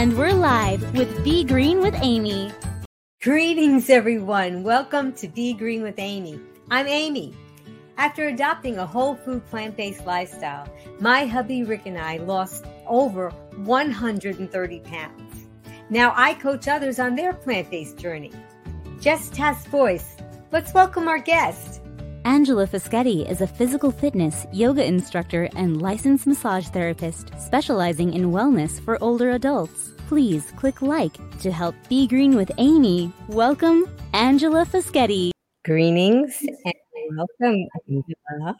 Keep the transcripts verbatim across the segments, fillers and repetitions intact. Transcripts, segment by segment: And we're live with Be Green with Amy. Greetings, everyone. Welcome to Be Green with Amy. I'm Amy. After adopting a whole food plant-based lifestyle, my hubby Rick and I lost over one hundred thirty pounds. Now I coach others on their plant-based journey. Just Task Voice, let's welcome our guest. Angela Fischetti is a physical fitness, yoga instructor, and licensed massage therapist specializing in wellness for older adults. Please click like to help Be Green with Amy. Welcome, Angela Fischetti. Greetings and welcome, Angela.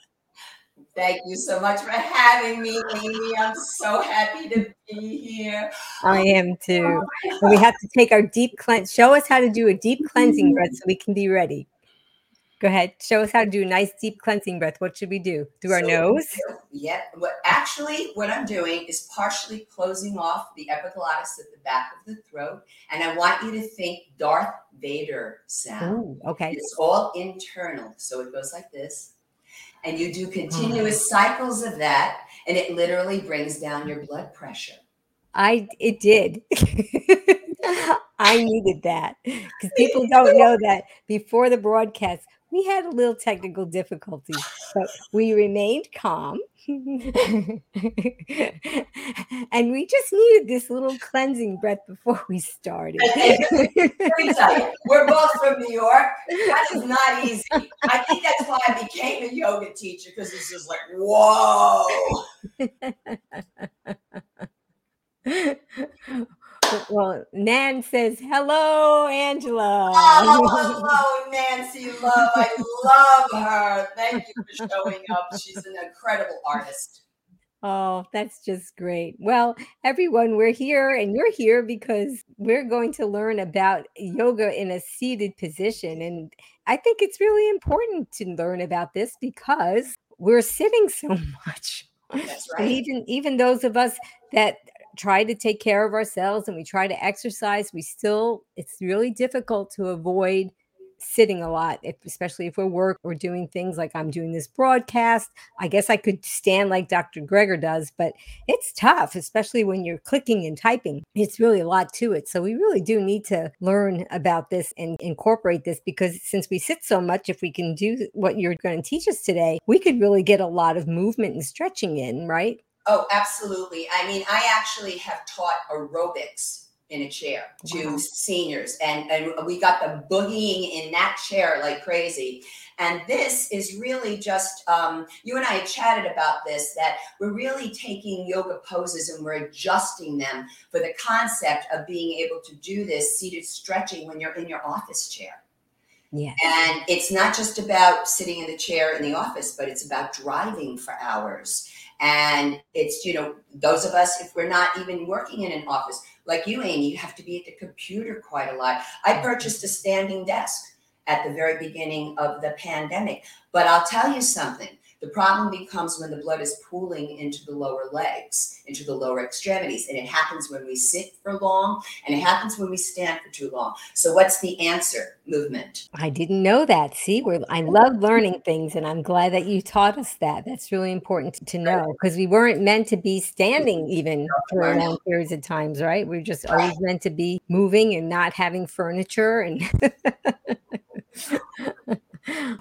Thank you so much for having me, Amy. I'm so happy to be here. I am too. Oh, we have to take our deep cleanse. Show us how to do a deep cleansing breath so we can be ready. Go ahead. Show us how to do a nice deep cleansing breath. What should we do? Through so, our nose? Yeah. Well, actually, what I'm doing is partially closing off the epiglottis at the back of the throat. And I want you to think Darth Vader sound. Ooh, okay. It's all internal. So it goes like this. And you do continuous cycles of that. And it literally brings down your blood pressure. I, it did. I needed that because people don't know that before the broadcast, we had a little technical difficulty, but we remained calm. And we just needed this little cleansing breath before we started. We're both from New York. That is not easy. I think that's why I became a yoga teacher, because it's just like, whoa. Well, Nan says, hello, Angela. Oh, hello, Nancy Love. I love her. Thank you for showing up. She's an incredible artist. Oh, that's just great. Well, everyone, we're here and you're here because we're going to learn about yoga in a seated position. And I think it's really important to learn about this because we're sitting so much. That's right. And even, even those of us that try to take care of ourselves and we try to exercise, we still, it's really difficult to avoid sitting a lot, if, especially if we're work or doing things like I'm doing this broadcast. I guess I could stand like Doctor Greger does, but it's tough, especially when you're clicking and typing. It's really a lot to it. So we really do need to learn about this and incorporate this, because since we sit so much, if we can do what you're going to teach us today, we could really get a lot of movement and stretching in, right? Oh, absolutely. I mean, I actually have taught aerobics in a chair to wow. seniors, and, and we got them boogieing in that chair like crazy. And this is really just, um, you and I chatted about this, that we're really taking yoga poses and we're adjusting them for the concept of being able to do this seated stretching when you're in your office chair. Yeah. And it's not just about sitting in the chair in the office, but it's about driving for hours. And it's, you know, those of us, if we're not even working in an office, like you, Amy, you have to be at the computer quite a lot. I purchased a standing desk at the very beginning of the pandemic. But I'll tell you something. The problem becomes when the blood is pooling into the lower legs, into the lower extremities. And it happens when we sit for long, and it happens when we stand for too long. So what's the answer? Movement. I didn't know that. See, we're, I love learning things, and I'm glad that you taught us that. That's really important to know, because we weren't meant to be standing even for long periods of times, right? We're just always meant to be moving and not having furniture and...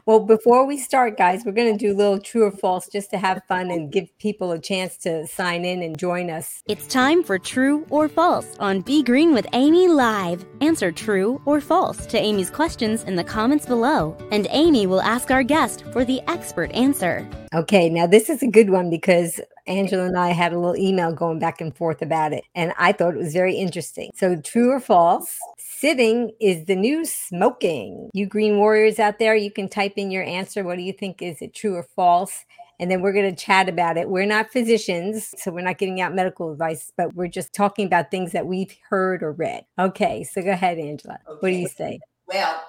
Well, before we start, guys, we're going to do a little true or false just to have fun and give people a chance to sign in and join us. It's time for True or False on Be Green with Amy Live. Answer true or false to Amy's questions in the comments below, and Amy will ask our guest for the expert answer. Okay, now this is a good one because Angela and I had a little email going back and forth about it, and I thought it was very interesting. So true or false, sitting is the new smoking. You green warriors out there, you can type in your answer. What do you think? Is it true or false? And then we're going to chat about it. We're not physicians, so we're not giving out medical advice, but we're just talking about things that we've heard or read. Okay, so go ahead, Angela. Okay. What do you say? Well,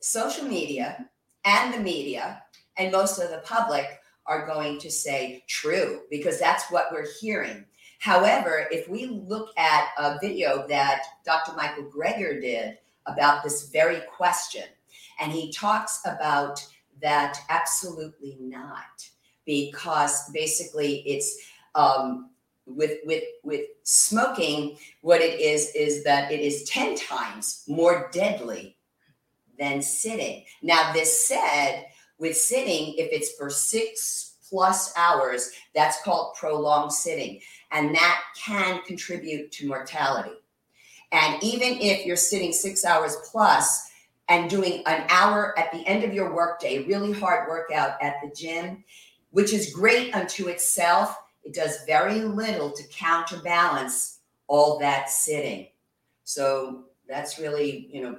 social media and the media and most of the public are going to say true, because that's what we're hearing. However, if we look at a video that Doctor Michael Greger did about this very question, and he talks about that absolutely not, because basically it's um, with with with smoking, what it is is that it is ten times more deadly than sitting. Now, this said, with sitting, if it's for six plus hours, that's called prolonged sitting, and that can contribute to mortality. And even if you're sitting six hours plus and doing an hour at the end of your workday, really hard workout at the gym, which is great unto itself, it does very little to counterbalance all that sitting. So that's really, you know,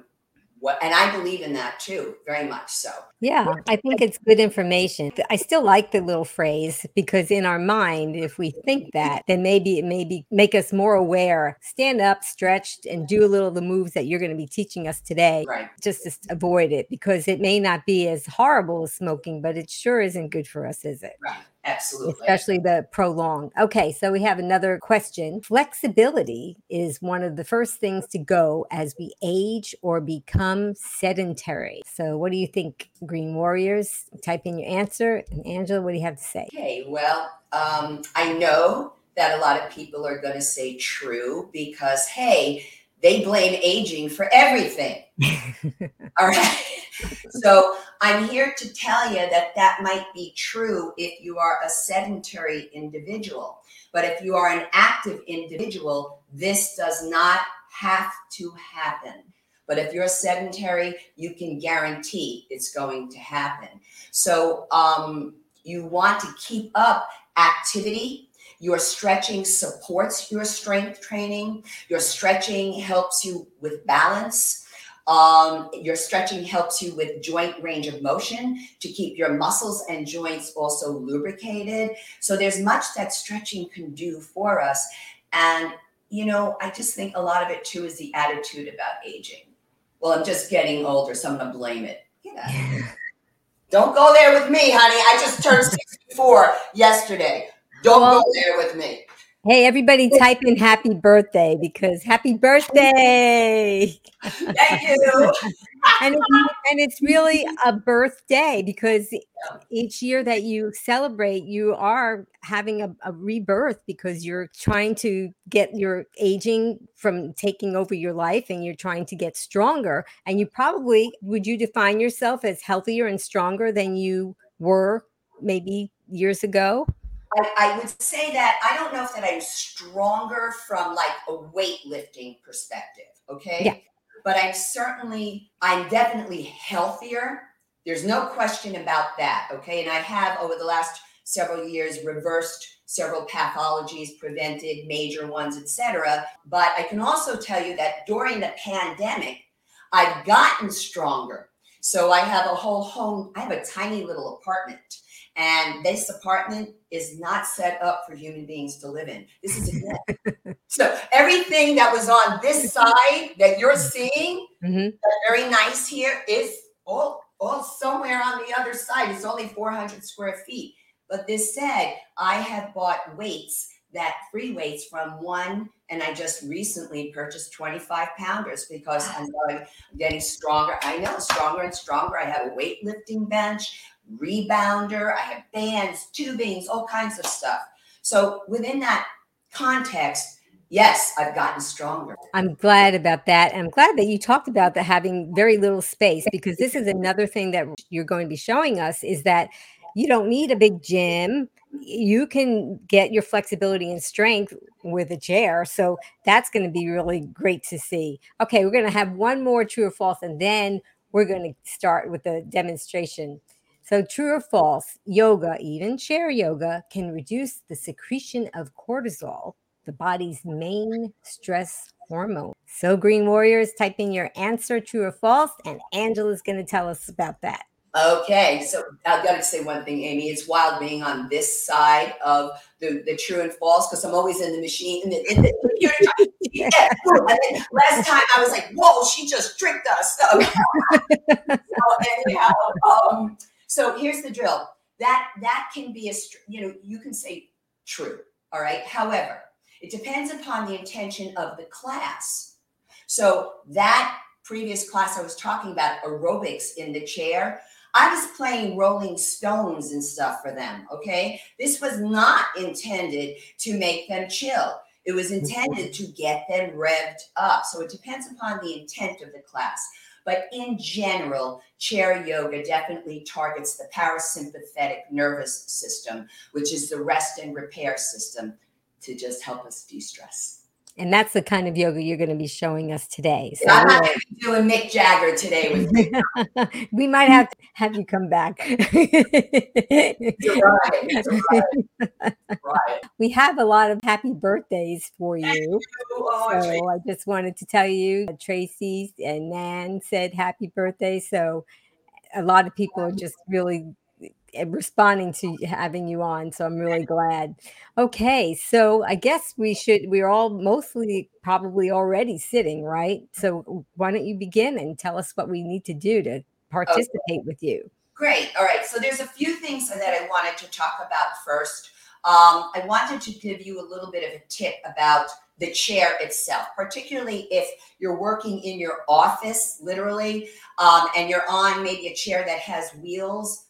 what, and I believe in that too, very much so. Yeah, I think it's good information. I still like the little phrase, because in our mind, if we think that, then maybe it maybe make us more aware. Stand up, stretched, and do a little of the moves that you're going to be teaching us today. Right. Just to avoid it, because it may not be as horrible as smoking, but it sure isn't good for us, is it? Right. Absolutely. Especially the prolonged. Okay, so we have another question. Flexibility is one of the first things to go as we age or become sedentary. So what do you think, Green Warriors? Type in your answer. And Angela, what do you have to say? Okay, well, um, I know that a lot of people are going to say true, because, hey, they blame aging for everything. All right. So I'm here to tell you that that might be true if you are a sedentary individual. But if you are an active individual, this does not have to happen. But if you're sedentary, you can guarantee it's going to happen. So um, you want to keep up activity. Your stretching supports your strength training. Your stretching helps you with balance. Um, your stretching helps you with joint range of motion to keep your muscles and joints also lubricated. So there's much that stretching can do for us. And, you know, I just think a lot of it too is the attitude about aging. Well, I'm just getting older, so I'm going to blame it. Get out of here. Don't go there with me, honey. I just turned sixty-four yesterday. Don't well, go there with me. Hey, everybody type in happy birthday, because happy birthday. Thank you. and, it's, and it's really a birthday, because each year that you celebrate, you are having a, a rebirth, because you're trying to get your aging from taking over your life, and you're trying to get stronger. And you probably, would you define yourself as healthier and stronger than you were maybe years ago? I would say that I don't know if that I'm stronger from like a weightlifting perspective, okay? Yeah. But I'm certainly, I'm definitely healthier. There's no question about that, okay? And I have, over the last several years, reversed several pathologies, prevented major ones, et cetera. But I can also tell you that during the pandemic, I've gotten stronger. So I have a whole home, I have a tiny little apartment. And this apartment is not set up for human beings to live in. This is a So everything that was on this side that you're seeing, mm-hmm. very nice here, is all, all somewhere on the other side. It's only four hundred square feet. But this said, I have bought weights, that free weights from one, and I just recently purchased twenty-five pounders, because I'm going, getting stronger. I know, stronger and stronger. I have a weightlifting bench, rebounder, I have bands, tubings, all kinds of stuff. So within that context, yes, I've gotten stronger. I'm glad about that. And I'm glad that you talked about the having very little space, because this is another thing that you're going to be showing us, is that you don't need a big gym. You can get your flexibility and strength with a chair. So that's going to be really great to see. Okay, we're going to have one more true or false, and then we're going to start with the demonstration. So true or false, yoga, even chair yoga, can reduce the secretion of cortisol, the body's main stress hormone. So Green Warriors, type in your answer, true or false, and Angela's going to tell us about that. Okay, so I've got to say one thing, Amy. It's wild being on this side of the, the true and false, because I'm always in the machine, in the, in the computer. Yeah. Last time I was like, whoa, she just tricked us. So, so anyhow, um, So here's the drill. That that can be a, you know, you can say true, all right? However, it depends upon the intention of the class. So that previous class I was talking about, aerobics in the chair, I was playing Rolling Stones and stuff for them, okay? This was not intended to make them chill. It was intended to get them revved up. So it depends upon the intent of the class. But in general, chair yoga definitely targets the parasympathetic nervous system, which is the rest and repair system, to just help us de-stress. And that's the kind of yoga you're going to be showing us today. So I'm not going to be doing Mick Jagger today with me. We might have to have you come back. You're right. You're right. right. We have a lot of happy birthdays for you. you. Oh, so geez. I just wanted to tell you, Tracy and Nan said happy birthday. So a lot of people are just really responding to having you on. So I'm really glad. Okay. So I guess we should, we're all mostly probably already sitting, right? So why don't you begin and tell us what we need to do to participate okay. with you? Great. All right. So there's a few things that I wanted to talk about first. Um, I wanted to give you a little bit of a tip about the chair itself, particularly if you're working in your office, literally, um, and you're on maybe a chair that has wheels.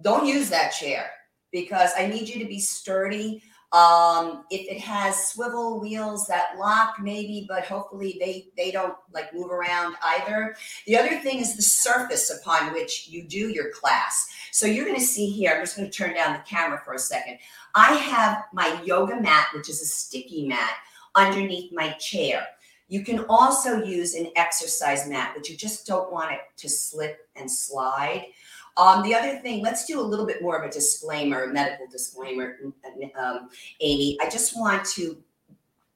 Don't use that chair, because I need you to be sturdy. Um, if it has swivel wheels that lock, maybe, but hopefully they, they don't like move around either. The other thing is the surface upon which you do your class. So you're going to see here, I'm just going to turn down the camera for a second. I have my yoga mat, which is a sticky mat, underneath my chair. You can also use an exercise mat, but you just don't want it to slip and slide. Um, the other thing, let's do a little bit more of a disclaimer, a medical disclaimer, um, Amy. I just want to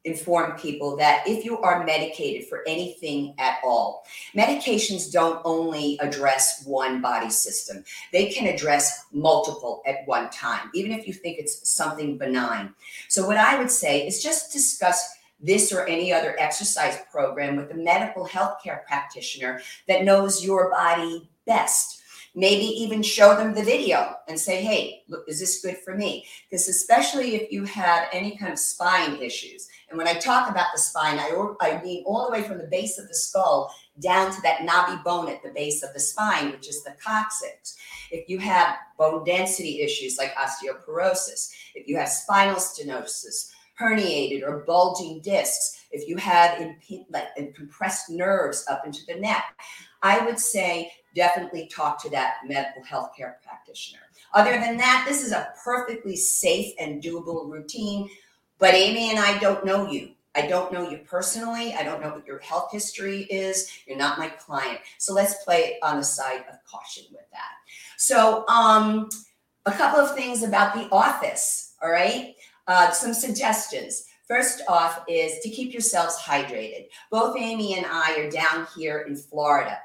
inform people that if you are medicated for anything at all, medications don't only address one body system. They can address multiple at one time, even if you think it's something benign. So what I would say is just discuss this or any other exercise program with a medical healthcare practitioner that knows your body best. Maybe even show them the video and say, hey, look, is this good for me? Because especially if you have any kind of spine issues. And when I talk about the spine, I, I mean all the way from the base of the skull down to that knobby bone at the base of the spine, which is the coccyx. If you have bone density issues like osteoporosis, if you have spinal stenosis, herniated or bulging discs, if you have imp- like compressed nerves up into the neck, I would say definitely talk to that medical healthcare practitioner. Other than that, this is a perfectly safe and doable routine, but Amy and I don't know you. I don't know you personally. I don't know what your health history is. You're not my client. So let's play it on the side of caution with that. So um, a couple of things about the office, all right? Uh, some suggestions. First off is to keep yourselves hydrated. Both Amy and I are down here in Florida.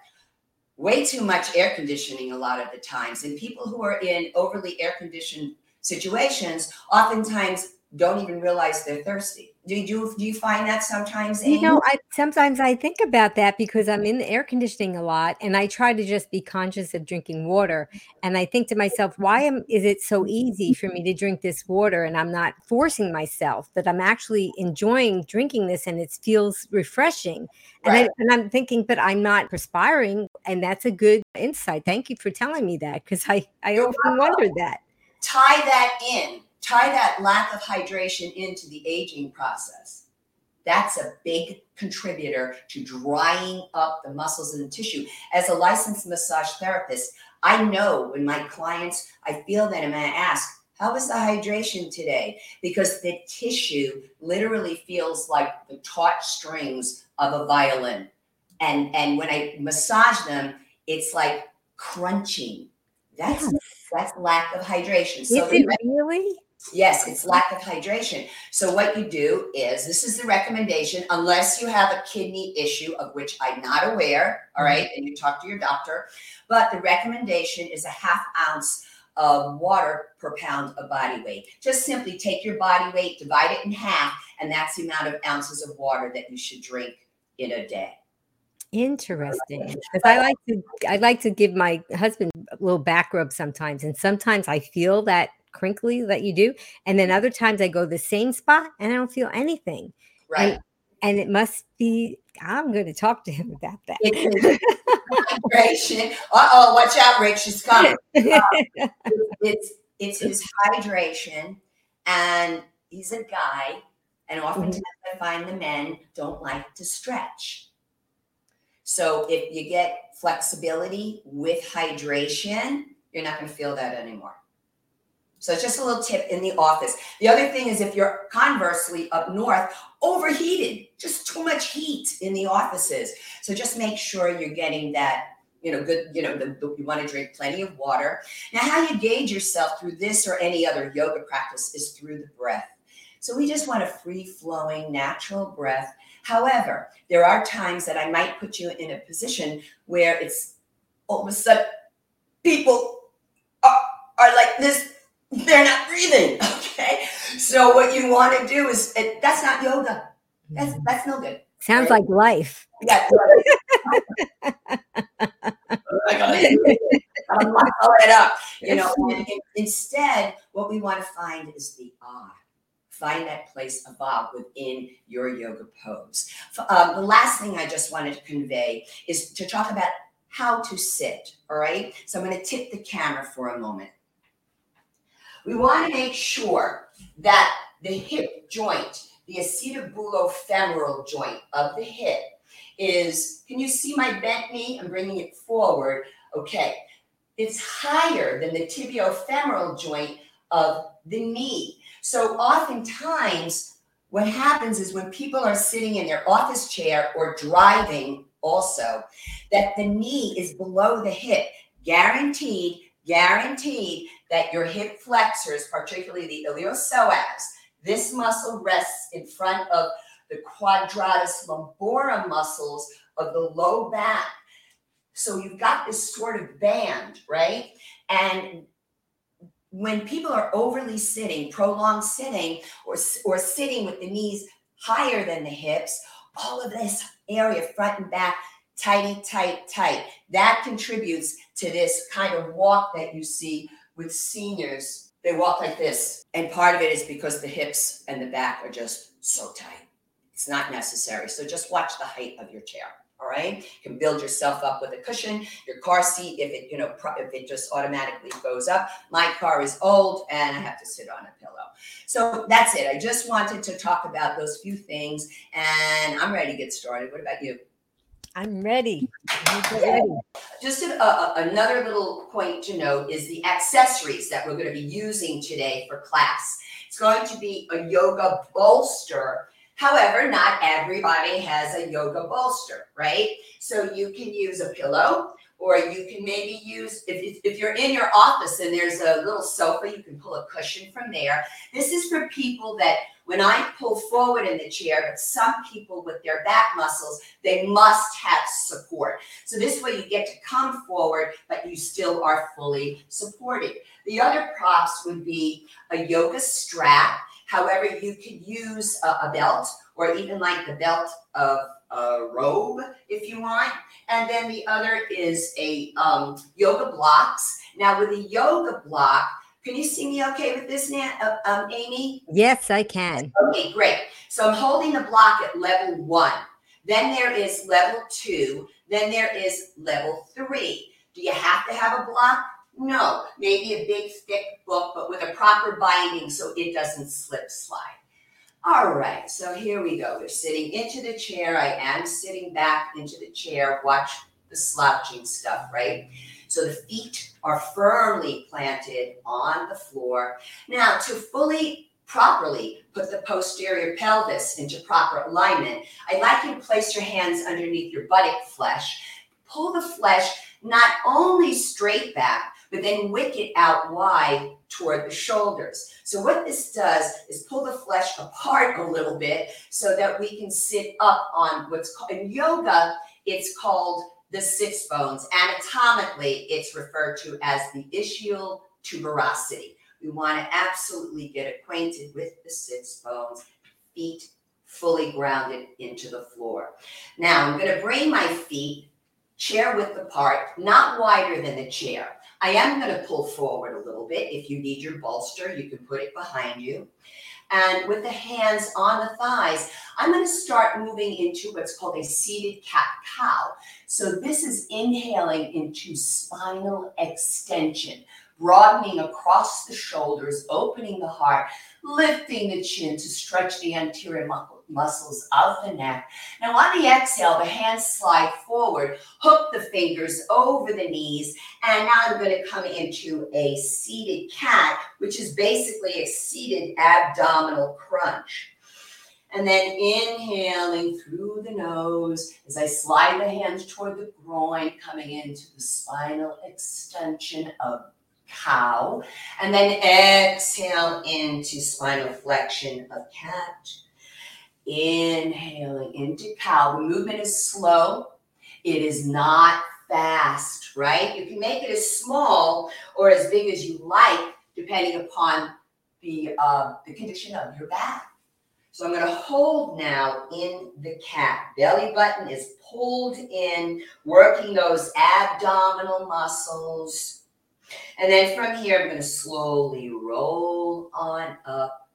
Way too much air conditioning a lot of the times. And people who are in overly air-conditioned situations oftentimes don't even realize they're thirsty. Do you, do you find that sometimes, Amy? You know, I, sometimes I think about that because I'm in the air conditioning a lot and I try to just be conscious of drinking water. And I think to myself, why am, is it so easy for me to drink this water and I'm not forcing myself, but I'm actually enjoying drinking this and it feels refreshing. And, right. I, and I'm thinking, but I'm not perspiring. And that's a good insight. Thank you for telling me that because I, I often wow. wondered that. Tie that in. Tie that lack of hydration into the aging process. That's a big contributor to drying up the muscles and the tissue. As a licensed massage therapist, I know when my clients, I feel that I'm going to ask, how was the hydration today? Because the tissue literally feels like the taut strings of a violin. And, and when I massage them, it's like crunching. That's, yes. that's lack of hydration. So Is it re- really? Yes, it's lack of hydration. So what you do is, this is the recommendation, unless you have a kidney issue, of which I'm not aware, all right, and you talk to your doctor, but the recommendation is a half ounce of water per pound of body weight. Just simply take your body weight, divide it in half, and that's the amount of ounces of water that you should drink in a day. Interesting. Because I like to, I like to give my husband a little back rub sometimes, and sometimes I feel that crinkly that you do, and then other times I go the same spot and I don't feel anything. Right. And And it must be, I'm going to talk to him about that. Hydration. Uh-oh, watch out, Rick. She's coming. Uh, it's, it's his hydration. And he's a guy. And oftentimes I find the men don't like to stretch. So if you get flexibility with hydration, you're not going to feel that anymore. So it's just a little tip in the office. The other thing is, if you're conversely up north, overheated, just too much heat in the offices. So just make sure you're getting that, you know, good, you know, the, the, you want to drink plenty of water. Now, how you gauge yourself through this or any other yoga practice is through the breath. So we just want a free flowing, natural breath. However, there are times that I might put you in a position where it's all of a sudden people are, are like this. They're not breathing, okay? So what you want to do is, it, that's not yoga. That's that's no good. Sounds right? Like life. Yeah. I gotta do it. I'm gonna call it up. You know, and, and instead, what we want to find is the ah. Find that place above within your yoga pose. Um, the last thing I just wanted to convey is to talk about how to sit, all right? So I'm gonna tip the camera for a moment. We want to make sure that the hip joint, the acetobulofemoral joint of the hip is, can you see my bent knee? I'm bringing it forward. Okay. It's higher than the tibiofemoral joint of the knee. So oftentimes what happens is when people are sitting in their office chair or driving also, that the knee is below the hip, guaranteed, guaranteed that your hip flexors, particularly the iliopsoas, this muscle rests in front of the quadratus lumborum muscles of the low back. So you've got this sort of band, right? And when people are overly sitting, prolonged sitting, or, or sitting with the knees higher than the hips, all of this area, front and back, tighty, tight, tight. That contributes to this kind of walk that you see with seniors. They walk like this. And part of it is because the hips and the back are just so tight. It's not necessary. So just watch the height of your chair. All right. You can build yourself up with a cushion, your car seat. If it, you know, if it just automatically goes up, my car is old and I have to sit on a pillow. So that's it. I just wanted to talk about those few things and I'm ready to get started. What about you? I'm ready. I'm ready. Just a, a, another little point to note is the accessories that we're going to be using today for class. It's going to be a yoga bolster. However, not everybody has a yoga bolster, right? So you can use a pillow, or you can maybe use, if, if you're in your office and there's a little sofa, you can pull a cushion from there. This is for people that, when I pull forward in the chair, but some people with their back muscles, they must have support. So this way you get to come forward, but you still are fully supported. The other props would be a yoga strap. However, you could use a, a belt, or even like the belt of a robe if you want. And then the other is a um, yoga blocks. Now with a yoga block, can you see me okay with this, Nan, uh, um, Amy? Yes, I can. Okay, great. So I'm holding the block at level one. Then there is level two. Then there is level three. Do you have to have a block? No, maybe a big thick book, but with a proper binding so it doesn't slip slide. All right, so here we go. We're sitting into the chair. I am sitting back into the chair. Watch the slouching stuff, right? So the feet are firmly planted on the floor. Now, to fully properly put the posterior pelvis into proper alignment, I'd like you to place your hands underneath your buttock flesh. Pull the flesh not only straight back, but then wick it out wide toward the shoulders. So what this does is pull the flesh apart a little bit so that we can sit up on what's called, in yoga, it's called the sits bones. Anatomically, it's referred to as the ischial tuberosity. We want to absolutely get acquainted with the sits bones, feet fully grounded into the floor. Now I'm going to bring my feet chair width apart, not wider than the chair. I am going to pull forward a little bit. If you need your bolster, you can put it behind you. and with the hands on the thighs, I'm going to start moving into what's called a seated cat-cow. So this is inhaling into spinal extension, broadening across the shoulders, opening the heart, lifting the chin to stretch the anterior mu- muscles of the neck. Now on the exhale, the hands slide forward, hook the fingers over the knees, and now I'm going to come into a seated cat, which is basically a seated abdominal crunch. And then inhaling through the nose as I slide the hands toward the groin, coming into the spinal extension of cow, and then exhale into spinal flexion of cat. Inhaling into cow. The movement is slow. It is not fast, right? You can make it as small or as big as you like, depending upon the uh, the condition of your back. So I'm going to hold now in the cat. Belly button is pulled in, working those abdominal muscles. And then from here, I'm going to slowly roll on up.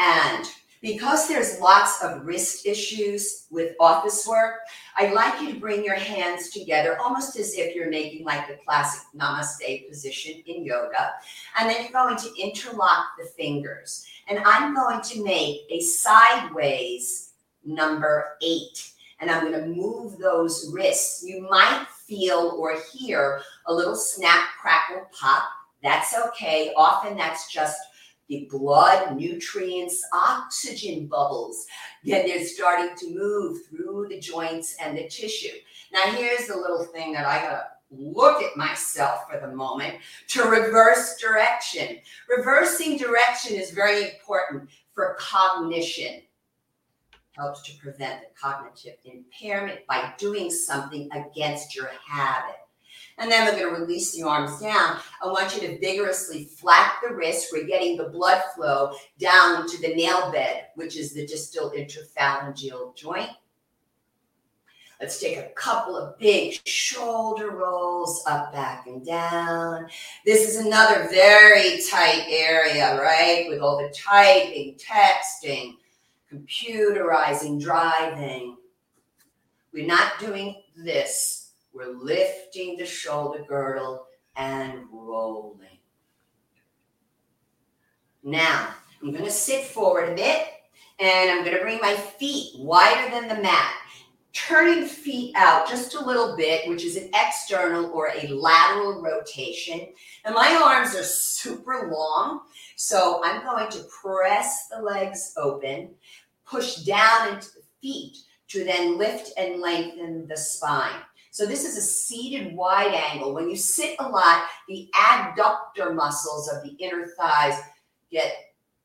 And because there's lots of wrist issues with office work, I'd like you to bring your hands together, almost as if you're making like the classic namaste position in yoga. And then you're going to interlock the fingers. And I'm going to make a sideways number eight. And I'm going to move those wrists. You might feel or hear a little snap, crackle, pop. That's okay. Often that's just the blood, nutrients, oxygen bubbles. Then they're starting to move through the joints and the tissue. Now, here's the little thing that I got to look at myself for the moment to reverse direction. Reversing direction is very important for cognition. Helps to prevent the cognitive impairment by doing something against your habit. And then we're going to release the arms down. I want you to vigorously flap the wrist. We're getting the blood flow down to the nail bed, which is the distal interphalangeal joint. Let's take a couple of big shoulder rolls up, back, and down. This is another very tight area, right? With all the typing, texting, computerizing, driving. We're not doing this. We're lifting the shoulder girdle and rolling. Now, I'm going to sit forward a bit, and I'm going to bring my feet wider than the mat, turning feet out just a little bit, which is an external or a lateral rotation. And my arms are super long, so I'm going to press the legs open, push down into the feet to then lift and lengthen the spine. So this is a seated wide angle. When you sit a lot, the adductor muscles of the inner thighs get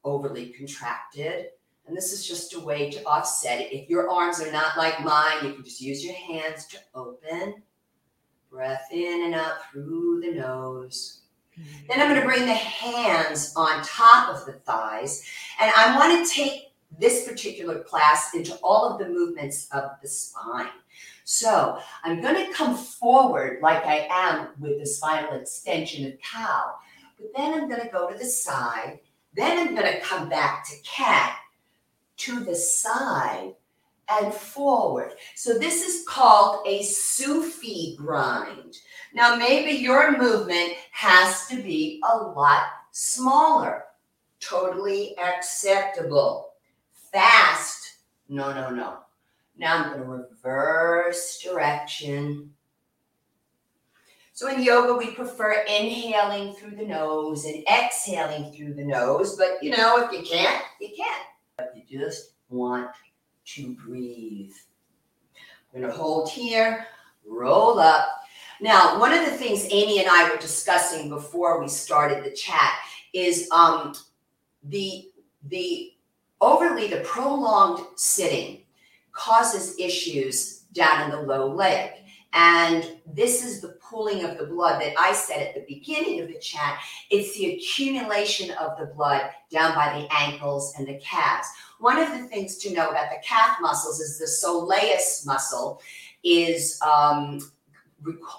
overly contracted. And this is just a way to offset it. If your arms are not like mine, you can just use your hands to open. Breath in and out through the nose. Mm-hmm. Then I'm going to bring the hands on top of the thighs. And I want to take this particular class into all of the movements of the spine. So I'm going to come forward like I am with the spinal extension of cow. But then I'm going to go to the side. Then I'm going to come back to cat, to the side and forward. So this is called a Sufi grind. Now, maybe your movement has to be a lot smaller. Totally acceptable. Fast. No, no, no. Now I'm going to reverse direction. So in yoga, we prefer inhaling through the nose and exhaling through the nose. But, you know, if you can't, you can't. But you just want to breathe. I'm going to hold here, roll up. Now, one of the things Amy and I were discussing before we started the chat is um, the, the overly, the prolonged sitting causes issues down in the low leg. And this is the pooling of the blood that I said at the beginning of the chat. It's the accumulation of the blood down by the ankles and the calves. One of the things to know about the calf muscles is the soleus muscle is, um,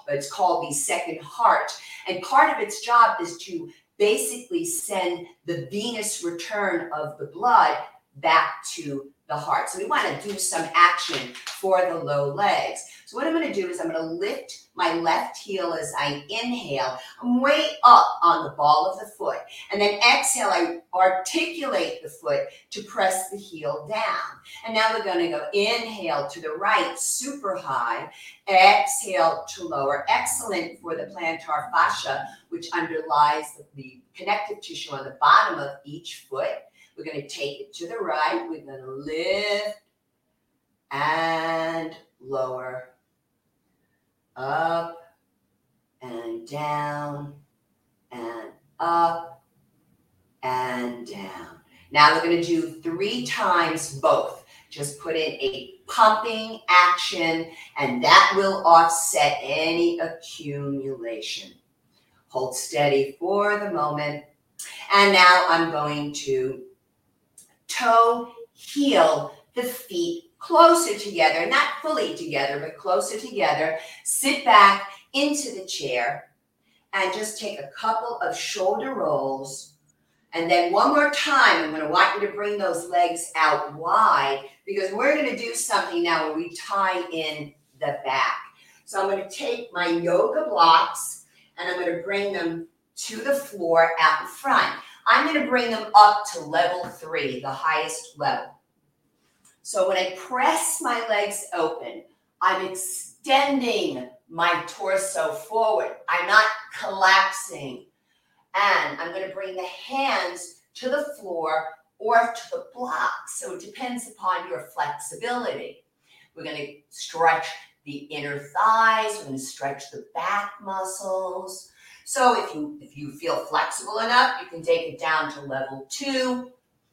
it's called the second heart. And part of its job is to basically send the venous return of the blood back to the heart. So we want to do some action for the low legs. So what I'm going to do is I'm going to lift my left heel as I inhale. I'm way up on the ball of the foot. And then exhale, I articulate the foot to press the heel down. And now we're going to go inhale to the right, super high. Exhale to lower. Excellent for the plantar fascia, which underlies the connective tissue on the bottom of each foot. We're going to take it to the right. We're going to lift and lower, up and down and up and down. Now we're going to do three times both. Just put in a pumping action, and that will offset any accumulation. Hold steady for the moment. And now I'm going to toe, heel, the feet closer together, not fully together, but closer together. Sit back into the chair and just take a couple of shoulder rolls. And then one more time, I'm going to want you to bring those legs out wide because we're going to do something now where we tie in the back. So I'm going to take my yoga blocks and I'm going to bring them to the floor out in front. I'm going to bring them up to level three, the highest level. So when I press my legs open, I'm extending my torso forward. I'm not collapsing. And I'm going to bring the hands to the floor or to the block. So it depends upon your flexibility. We're going to stretch the inner thighs. We're going to stretch the back muscles. So if you, if you feel flexible enough, you can take it down to level two.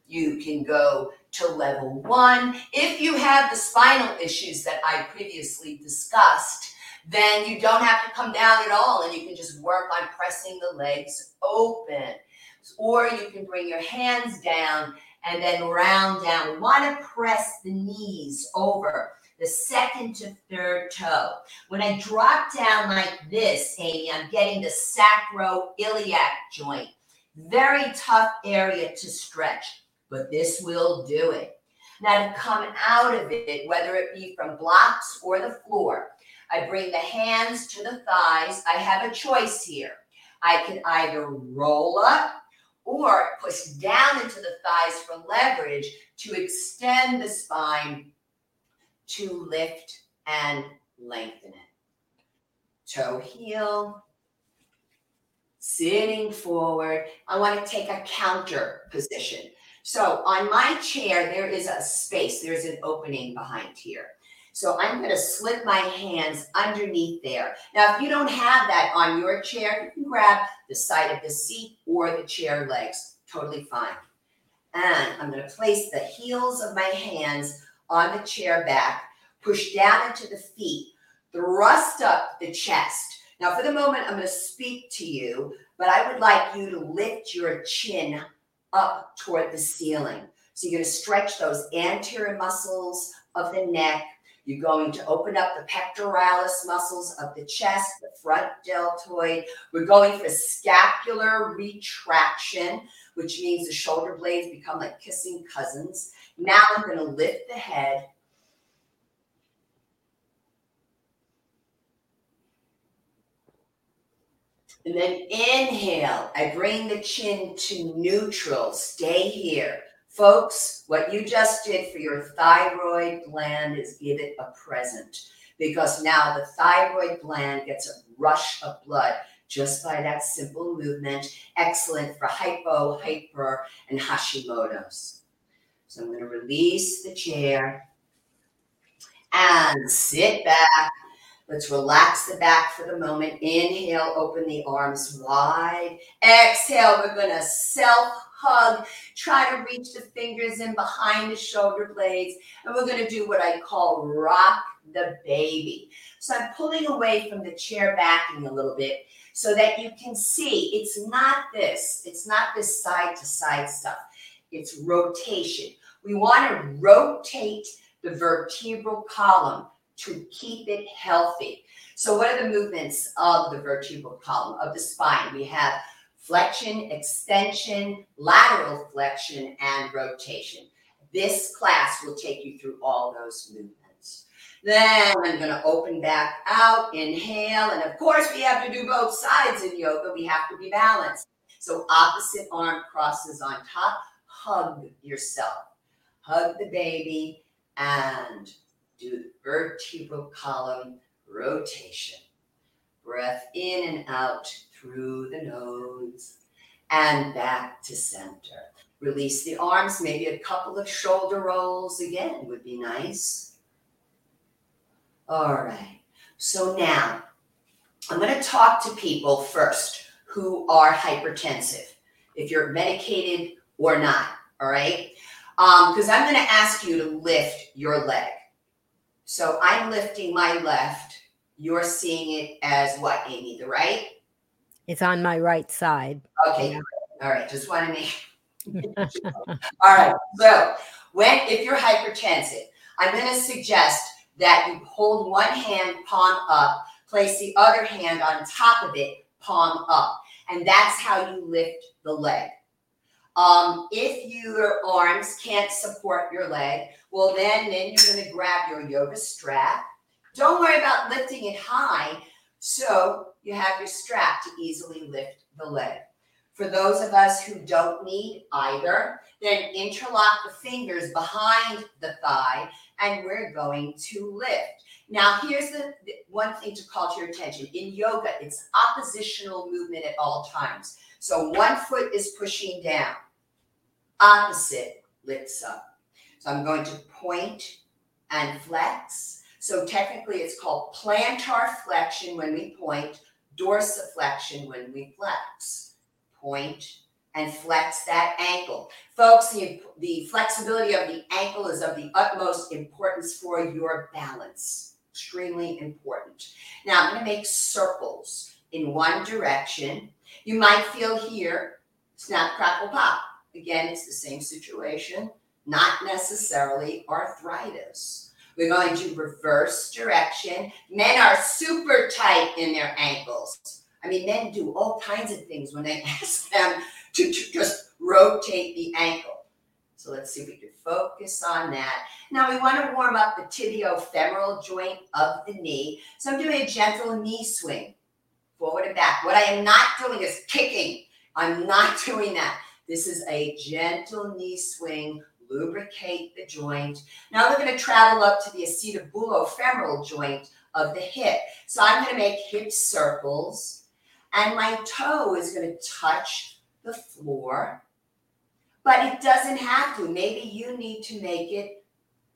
You can go to level one. If you have the spinal issues that I previously discussed, then you don't have to come down at all and you can just work on pressing the legs open. Or you can bring your hands down and then round down. We want to press the knees over the second to third toe. When I drop down like this, Amy, I'm getting the sacroiliac joint. Very tough area to stretch. But this will do it. Now to come out of it, whether it be from blocks or the floor, I bring the hands to the thighs. I have a choice here. I can either roll up or push down into the thighs for leverage to extend the spine to lift and lengthen it. Toe, heel. Sitting forward. I want to take a counter position. So on my chair, there is a space. There's an opening behind here. So I'm going to slip my hands underneath there. Now, if you don't have that on your chair, you can grab the side of the seat or the chair legs. Totally fine. And I'm going to place the heels of my hands on the chair back, push down into the feet, thrust up the chest. Now, for the moment, I'm going to speak to you, but I would like you to lift your chin up toward the ceiling. So you're going to stretch those anterior muscles of the neck. You're going to open up the pectoralis muscles of the chest, the front deltoid. We're going for scapular retraction, which means the shoulder blades become like kissing cousins. Now I'm going to lift the head. And then inhale, I bring the chin to neutral. Stay here. Folks, what you just did for your thyroid gland is give it a present because now the thyroid gland gets a rush of blood just by that simple movement. Excellent for hypo, hyper, and Hashimoto's. So I'm going to release the chair and sit back. Let's relax the back for the moment. Inhale, open the arms wide. Exhale, we're going to self-hug. Try to reach the fingers in behind the shoulder blades. And we're going to do what I call rock the baby. So I'm pulling away from the chair backing a little bit so that you can see it's not this. It's not this side-to-side stuff. It's rotation. We want to rotate the vertebral column to keep it healthy. So what are the movements of the vertebral column, of the spine? We have flexion, extension, lateral flexion, and rotation. This class will take you through all those movements. Then I'm going to open back out, inhale, and of course we have to do both sides in yoga. We have to be balanced. So opposite arm crosses on top. Hug yourself. Hug the baby and do the vertebral column rotation. Breath in and out through the nose and back to center. Release the arms, maybe a couple of shoulder rolls again would be nice. All right, so now I'm going to talk to people first who are hypertensive, if you're medicated or not, all right? Um, because I'm going to ask you to lift your leg. So I'm lifting my left. You're seeing it as what, Amy, the right? It's on my right side. Okay, yeah. All right, just want to make all right, so when if you're hypertensive, I'm going to suggest that you hold one hand palm up, place the other hand on top of it, palm up, and that's how you lift the leg. Um, if your arms can't support your leg, well then, then you're going to grab your yoga strap. Don't worry about lifting it high, so you have your strap to easily lift the leg. For those of us who don't need either, then interlock the fingers behind the thigh and we're going to lift. Now, here's the, the one thing to call to your attention. In yoga, it's oppositional movement at all times. So one foot is pushing down, opposite lifts up. So I'm going to point and flex. So technically it's called plantar flexion when we point, dorsiflexion when we flex. Point and flex that ankle. Folks, the, the flexibility of the ankle is of the utmost importance for your balance. Extremely important. Now I'm going to make circles in one direction. You might feel here, snap, crackle, pop. Again, it's the same situation, not necessarily arthritis. We're going to reverse direction. Men are super tight in their ankles. I mean, men do all kinds of things when I ask them to, to just rotate the ankle. So let's see if we can focus on that. Now we want to warm up the tibiofemoral joint of the knee. So I'm doing a gentle knee swing, forward and back. What I am not doing is kicking. I'm not doing that. This is a gentle knee swing. Lubricate the joint. Now we're going to travel up to the acetobulofemoral joint of the hip. So I'm going to make hip circles. And my toe is going to touch the floor, but it doesn't have to. Maybe you need to make it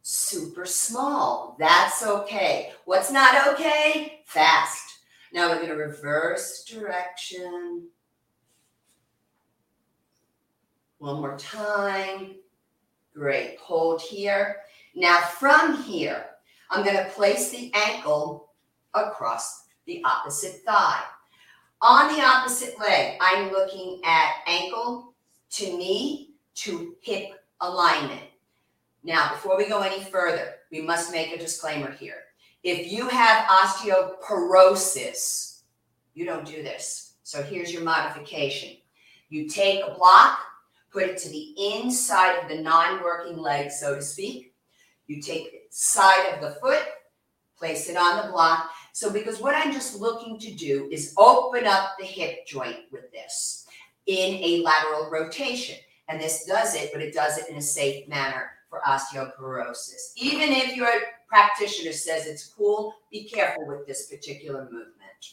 super small. That's okay. What's not okay? Fast. Now we're going to reverse direction. One more time. Great. Hold here. Now from here, I'm going to place the ankle across the opposite thigh. On the opposite leg, I'm looking at ankle to knee to hip alignment. Now, before we go any further, we must make a disclaimer here. If you have osteoporosis, you don't do this. So here's your modification. You take a block, put it to the inside of the non-working leg, so to speak. You take the side of the foot, place it on the block. So because what I'm just looking to do is open up the hip joint with this in a lateral rotation. And this does it, but it does it in a safe manner for osteoporosis. Even if your practitioner says it's cool, be careful with this particular movement.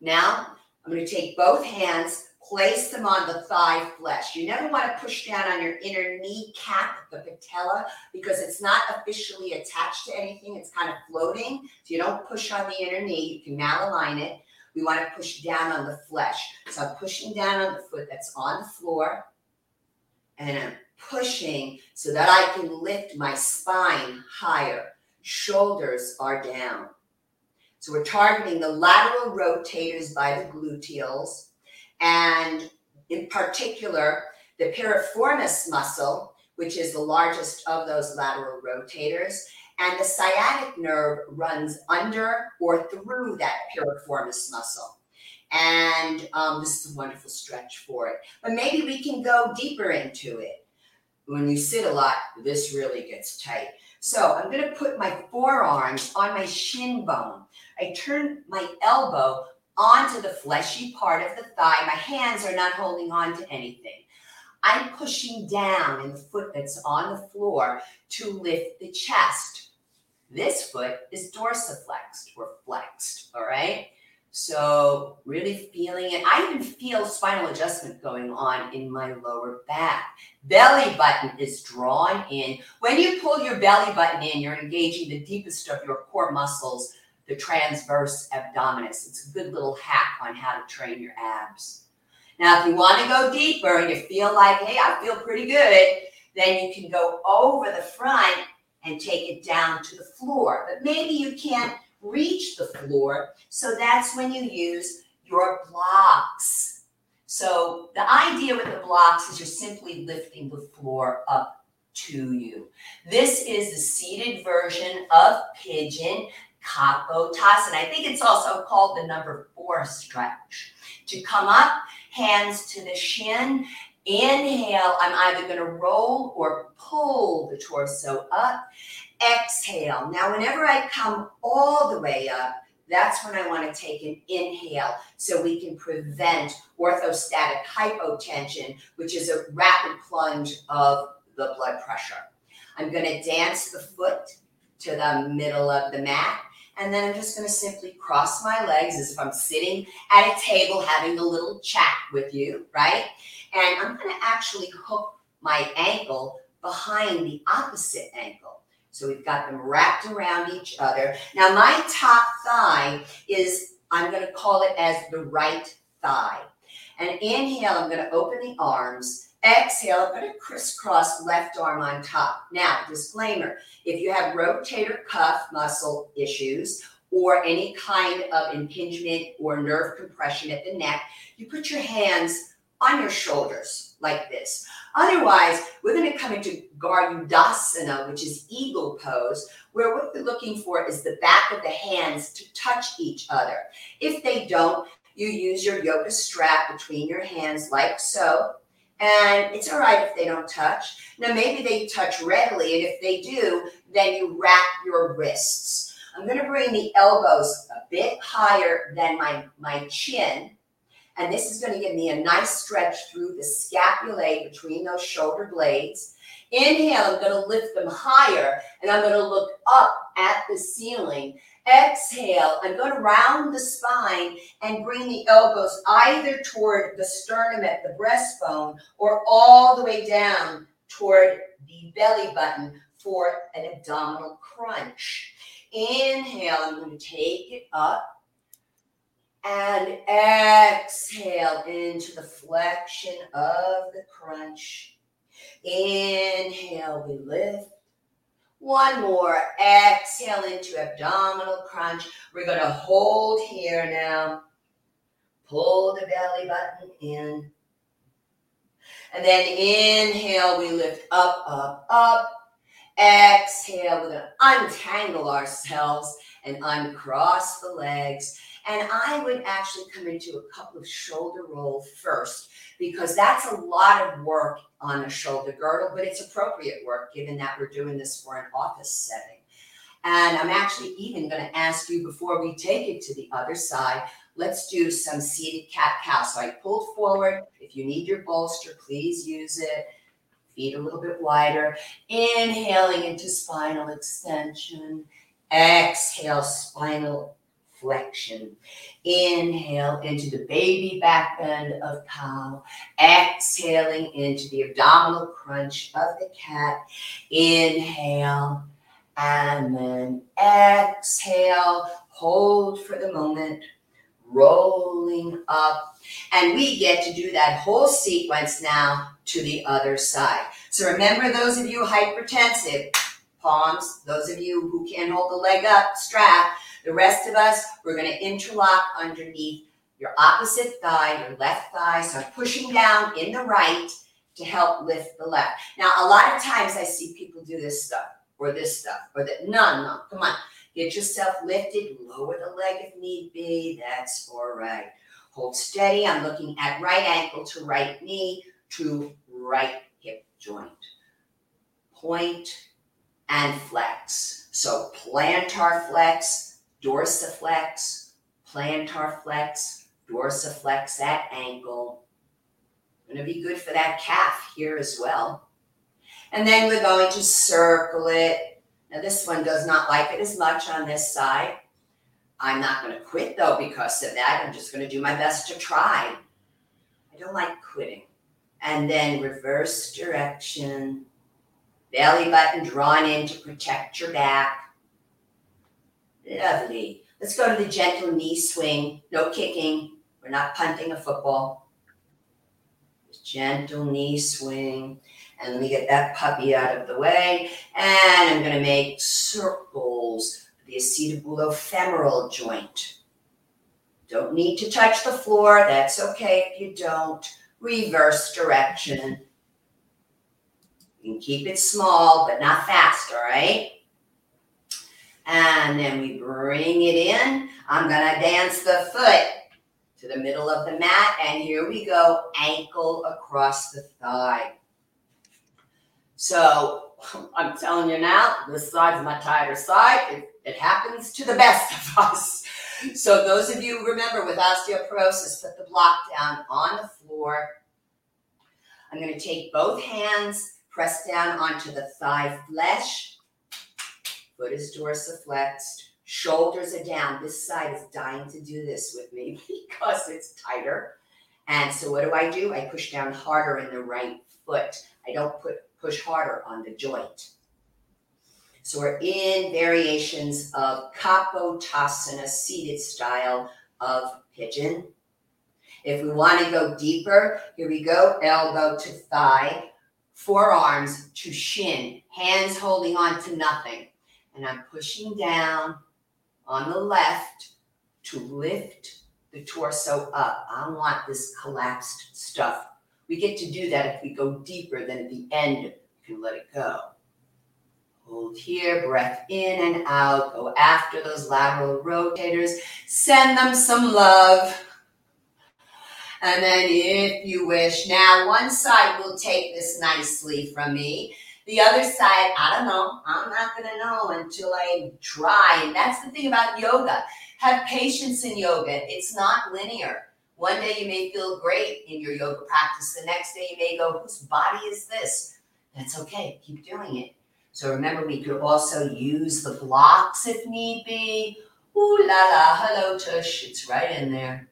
Now, I'm going to take both hands, place them on the thigh flesh. You never want to push down on your inner kneecap, the patella, because it's not officially attached to anything. It's kind of floating. So you don't push on the inner knee. You can malalign it. We want to push down on the flesh. So I'm pushing down on the foot that's on the floor. And I'm pushing so that I can lift my spine higher. Shoulders are down. So we're targeting the lateral rotators by the gluteals. And in particular, the piriformis muscle, which is the largest of those lateral rotators, and the sciatic nerve runs under or through that piriformis muscle. And um, this is a wonderful stretch for it. But maybe we can go deeper into it. When you sit a lot, this really gets tight. So I'm going to put my forearms on my shin bone. I turn my elbow onto the fleshy part of the thigh. My hands are not holding on to anything. I'm pushing down in the foot that's on the floor to lift the chest. This foot is dorsiflexed or flexed, all right? So really feeling it. I even feel spinal adjustment going on in my lower back. Belly button is drawn in. When you pull your belly button in, you're engaging the deepest of your core muscles, the transverse abdominis. It's a good little hack on how to train your abs. Now, if you want to go deeper and you feel like, hey, I feel pretty good, then you can go over the front and take it down to the floor. But maybe you can't reach the floor, so that's when you use your blocks. So the idea with the blocks is you're simply lifting the floor up to you. This is the seated version of pigeon kapotasana. I think it's also called the number four stretch. To come up, hands to the shin. Inhale, I'm either going to roll or pull the torso up. Exhale. Now, whenever I come all the way up, that's when I want to take an inhale so we can prevent orthostatic hypotension, which is a rapid plunge of the blood pressure. I'm going to dance the foot to the middle of the mat. And then I'm just going to simply cross my legs as if I'm sitting at a table having a little chat with you, right? And I'm going to actually hook my ankle behind the opposite ankle. So we've got them wrapped around each other. Now, my top thigh is, I'm going to call it as the right thigh. And inhale, I'm going to open the arms. Exhale, I'm going to crisscross left arm on top. Now, disclaimer, if you have rotator cuff muscle issues or any kind of impingement or nerve compression at the neck, you put your hands on your shoulders like this. Otherwise, we're going to come into Garudasana, which is eagle pose, where what we're looking for is the back of the hands to touch each other. If they don't, you use your yoga strap between your hands like so. And it's all right if they don't touch. Now, maybe they touch readily, and if they do, then you wrap your wrists. I'm going to bring the elbows a bit higher than my, my chin, and this is going to give me a nice stretch through the scapulae between those shoulder blades. Inhale, I'm going to lift them higher, and I'm going to look up at the ceiling. Exhale, I'm going to round the spine and bring the elbows either toward the sternum at the breastbone or all the way down toward the belly button for an abdominal crunch. Inhale, I'm going to take it up and exhale into the flexion of the crunch. Inhale, we lift. One more. Exhale into abdominal crunch. We're going to hold here now. Pull the belly button in. And then inhale, we lift up, up, up. Exhale, we're going to untangle ourselves and uncross the legs. And I would actually come into a couple of shoulder roll first, because that's a lot of work on a shoulder girdle, but it's appropriate work given that we're doing this for an office setting. And I'm actually even going to ask you, before we take it to the other side, let's do some seated cat-cow. So I pulled forward. If you need your bolster, please use it. Feet a little bit wider. Inhaling into spinal extension. Exhale, spinal flexion. Inhale into the baby back bend of cow. Exhaling into the abdominal crunch of the cat. Inhale and then exhale. Hold for the moment. Rolling up. And we get to do that whole sequence now to the other side. So remember, those of you hypertensive, palms. Those of you who can't hold the leg up, strap. The rest of us, we're going to interlock underneath your opposite thigh, your left thigh. So I'm pushing down in the right to help lift the left. Now, a lot of times I see people do this stuff or this stuff or that. No, no, come on. Get yourself lifted. Lower the leg if need be. That's all right. Hold steady. I'm looking at right ankle to right knee to right hip joint. Point and flex. So plantar flex, dorsiflex, plantar flex, dorsiflex that ankle. Going to be good for that calf here as well. And then we're going to circle it. Now this one does not like it as much on this side. I'm not going to quit though because of that. I'm just going to do my best to try. I don't like quitting. And then reverse direction. Belly button drawn in to protect your back. Lovely. Let's go to the gentle knee swing. No kicking. We're not punting a football. Just gentle knee swing. And let me get that puppy out of the way. And I'm going to make circles. The acetobulofemoral joint. Don't need to touch the floor. That's okay if you don't. Reverse direction. You can keep it small, but not fast, all right? And then we bring it in. I'm going to dance the foot to the middle of the mat. And here we go, ankle across the thigh. So I'm telling you now, this side's my tighter side. It, it happens to the best of us. So those of you, remember, with osteoporosis, put the block down on the floor. I'm going to take both hands, press down onto the thigh flesh. Foot is dorsiflexed. Shoulders are down. This side is dying to do this with me because it's tighter. And so what do I do? I push down harder in the right foot. I don't put push harder on the joint. So we're in variations of Kapotasana, seated style of pigeon. If we want to go deeper, here we go, elbow to thigh, forearms to shin, hands holding on to nothing. And I'm pushing down on the left to lift the torso up. I want this collapsed stuff. We get to do that if we go deeper than at the end. You can let it go. Hold here, breath in and out. Go after those lateral rotators. Send them some love. And then if you wish, now one side will take this nicely from me. The other side, I don't know. I'm not going to know until I try. And that's the thing about yoga. Have patience in yoga. It's not linear. One day you may feel great in your yoga practice. The next day you may go, whose body is this? That's okay. Keep doing it. So remember, we could also use the blocks if need be. Ooh la la, hello tush. It's right in there.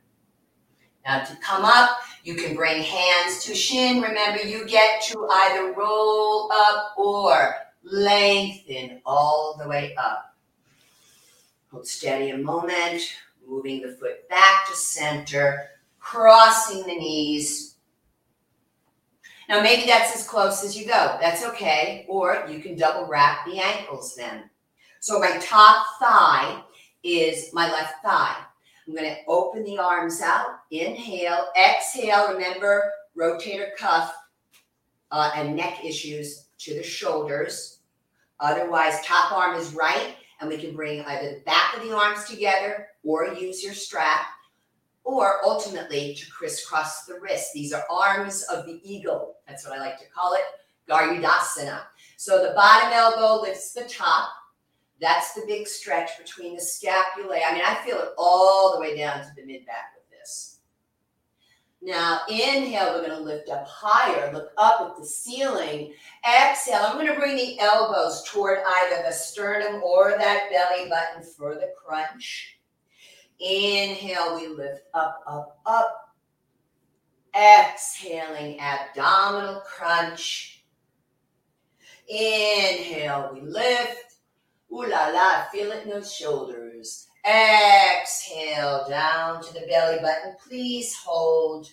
Now to come up, you can bring hands to shin. Remember, you get to either roll up or lengthen all the way up. Hold steady a moment. Moving the foot back to center. Crossing the knees. Now maybe that's as close as you go. That's okay. Or you can double wrap the ankles then. So my top thigh is my left thigh. I'm going to open the arms out. Inhale. Exhale. Remember, rotator cuff uh, and neck issues to the shoulders. Otherwise, top arm is right. And we can bring either the back of the arms together or use your strap, or ultimately to crisscross the wrist. These are arms of the eagle. That's what I like to call it, Garyudasana. So the bottom elbow lifts the top. That's the big stretch between the scapulae. I mean, I feel it all the way down to the mid-back with this. Now, inhale, we're going to lift up higher. Look up at the ceiling. Exhale, I'm going to bring the elbows toward either the sternum or that belly button for the crunch. Inhale, we lift up, up, up. Exhaling, abdominal crunch. Inhale, we lift. Ooh la la, feel it in those shoulders. Exhale, down to the belly button. Please hold.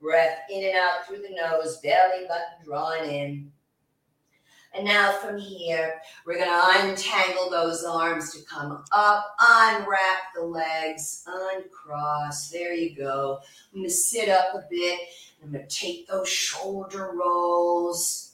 Breath in and out through the nose, belly button drawn in. And now from here, we're going to untangle those arms to come up, unwrap the legs, uncross. There you go. I'm going to sit up a bit. I'm going to take those shoulder rolls.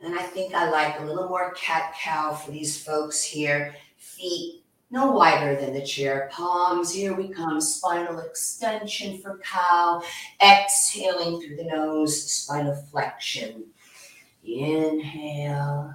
And I think I like a little more cat-cow for these folks here. Feet no wider than the chair. Palms, here we come. Spinal extension for cow. Exhaling through the nose, spinal flexion. Inhale.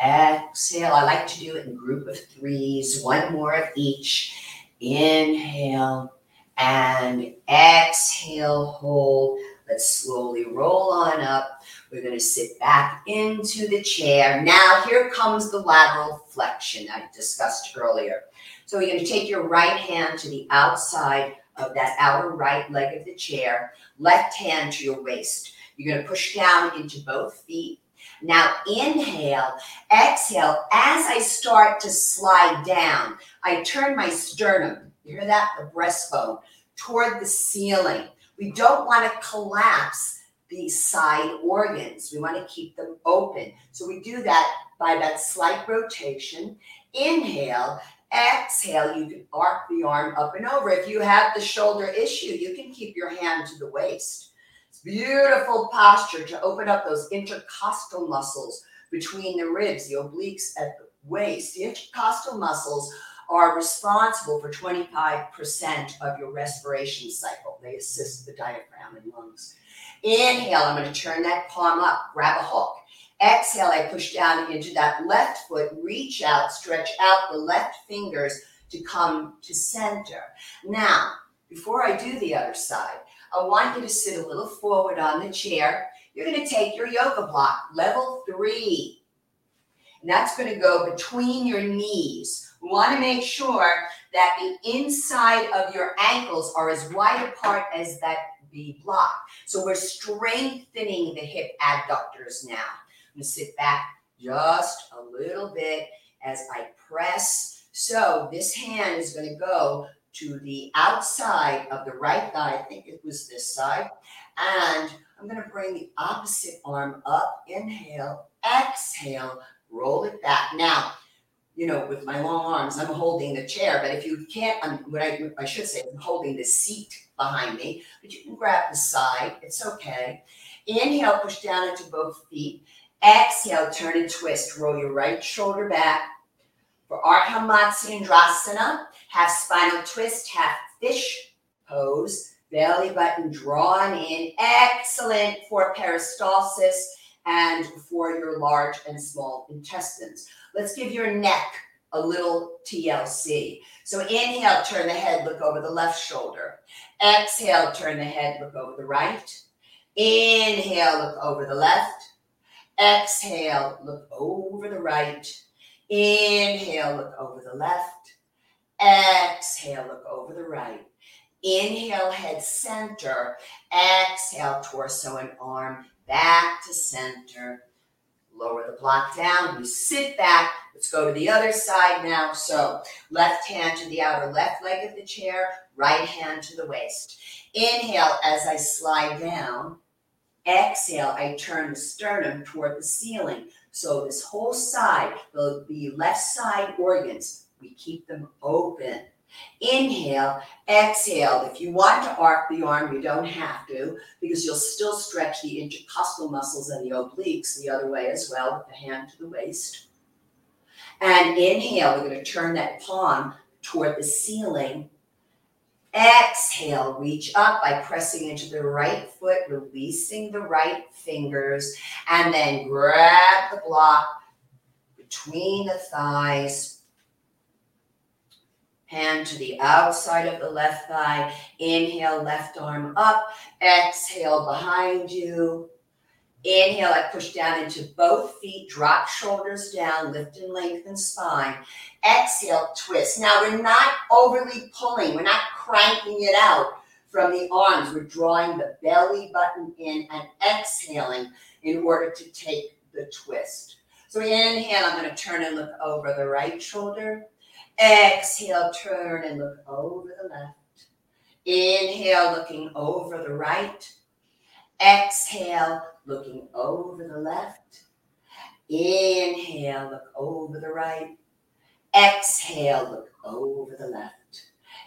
Exhale. I like to do it in group of threes, one more of each. Inhale and exhale, hold. Let's slowly roll on up. We're going to sit back into the chair. Now here comes the lateral flexion I discussed earlier. So you're going to take your right hand to the outside of that outer right leg of the chair, left hand to your waist. You're going to push down into both feet. Now inhale, exhale. As I start to slide down, I turn my sternum, you hear that, the breastbone, toward the ceiling. We don't want to collapse these side organs. We want to keep them open. So we do that by that slight rotation. Inhale, exhale. You can arc the arm up and over. If you have the shoulder issue, you can keep your hand to the waist. It's beautiful posture to open up those intercostal muscles between the ribs, the obliques at the waist. The intercostal muscles are responsible for twenty-five percent of your respiration cycle. They assist the diaphragm and lungs. Inhale, I'm going to turn that palm up, grab a hook. Exhale, I push down into that left foot, reach out, stretch out the left fingers to come to center. Now, before I do the other side, I want you to sit a little forward on the chair. You're going to take your yoga block, level three. And that's going to go between your knees. We want to make sure that the inside of your ankles are as wide apart as that the block. So we're strengthening the hip adductors now. I'm going to sit back just a little bit as I press. So this hand is going to go to the outside of the right thigh. I think it was this side. And I'm going to bring the opposite arm up. Inhale, exhale, roll it back. Now, you know, with my long arms, I'm holding the chair, but if you can't, I'm, what I, I should say, I'm holding the seat behind me, but you can grab the side, it's okay. Inhale, push down into both feet. Exhale, turn and twist. Roll your right shoulder back. For Ardha Matsyendrasana, half spinal twist, half fish pose, belly button drawn in. Excellent for peristalsis and for your large and small intestines. Let's give your neck a little T L C. So inhale, turn the head, look over the left shoulder. Exhale, turn the head, look over the right. Inhale, look over the left. Exhale, look over the right. Inhale, look over the left. Exhale, look over the right. Inhale, head center. Exhale, torso and arm back to center. Lower the block down. We sit back. Let's go to the other side now. So left hand to the outer left leg of the chair, right hand to the waist. Inhale as I slide down. Exhale, I turn the sternum toward the ceiling. So this whole side, the, the left side organs, we keep them open. Inhale, exhale. If you want to arc the arm, you don't have to, because you'll still stretch the intercostal muscles and the obliques the other way as well, with the hand to the waist. And inhale, we're going to turn that palm toward the ceiling. Exhale, reach up by pressing into the right foot, releasing the right fingers, and then grab the block between the thighs. Hand to the outside of the left thigh. Inhale, left arm up. Exhale, behind you. Inhale, I push down into both feet. Drop shoulders down. Lift and lengthen spine. Exhale, twist. Now, we're not overly pulling. We're not cranking it out from the arms. We're drawing the belly button in and exhaling in order to take the twist. So inhale, I'm going to turn and look over the right shoulder. Exhale, turn and look over the left. Inhale, looking over the right. Exhale, looking over the left. Inhale, look over the right. Exhale, look over the left.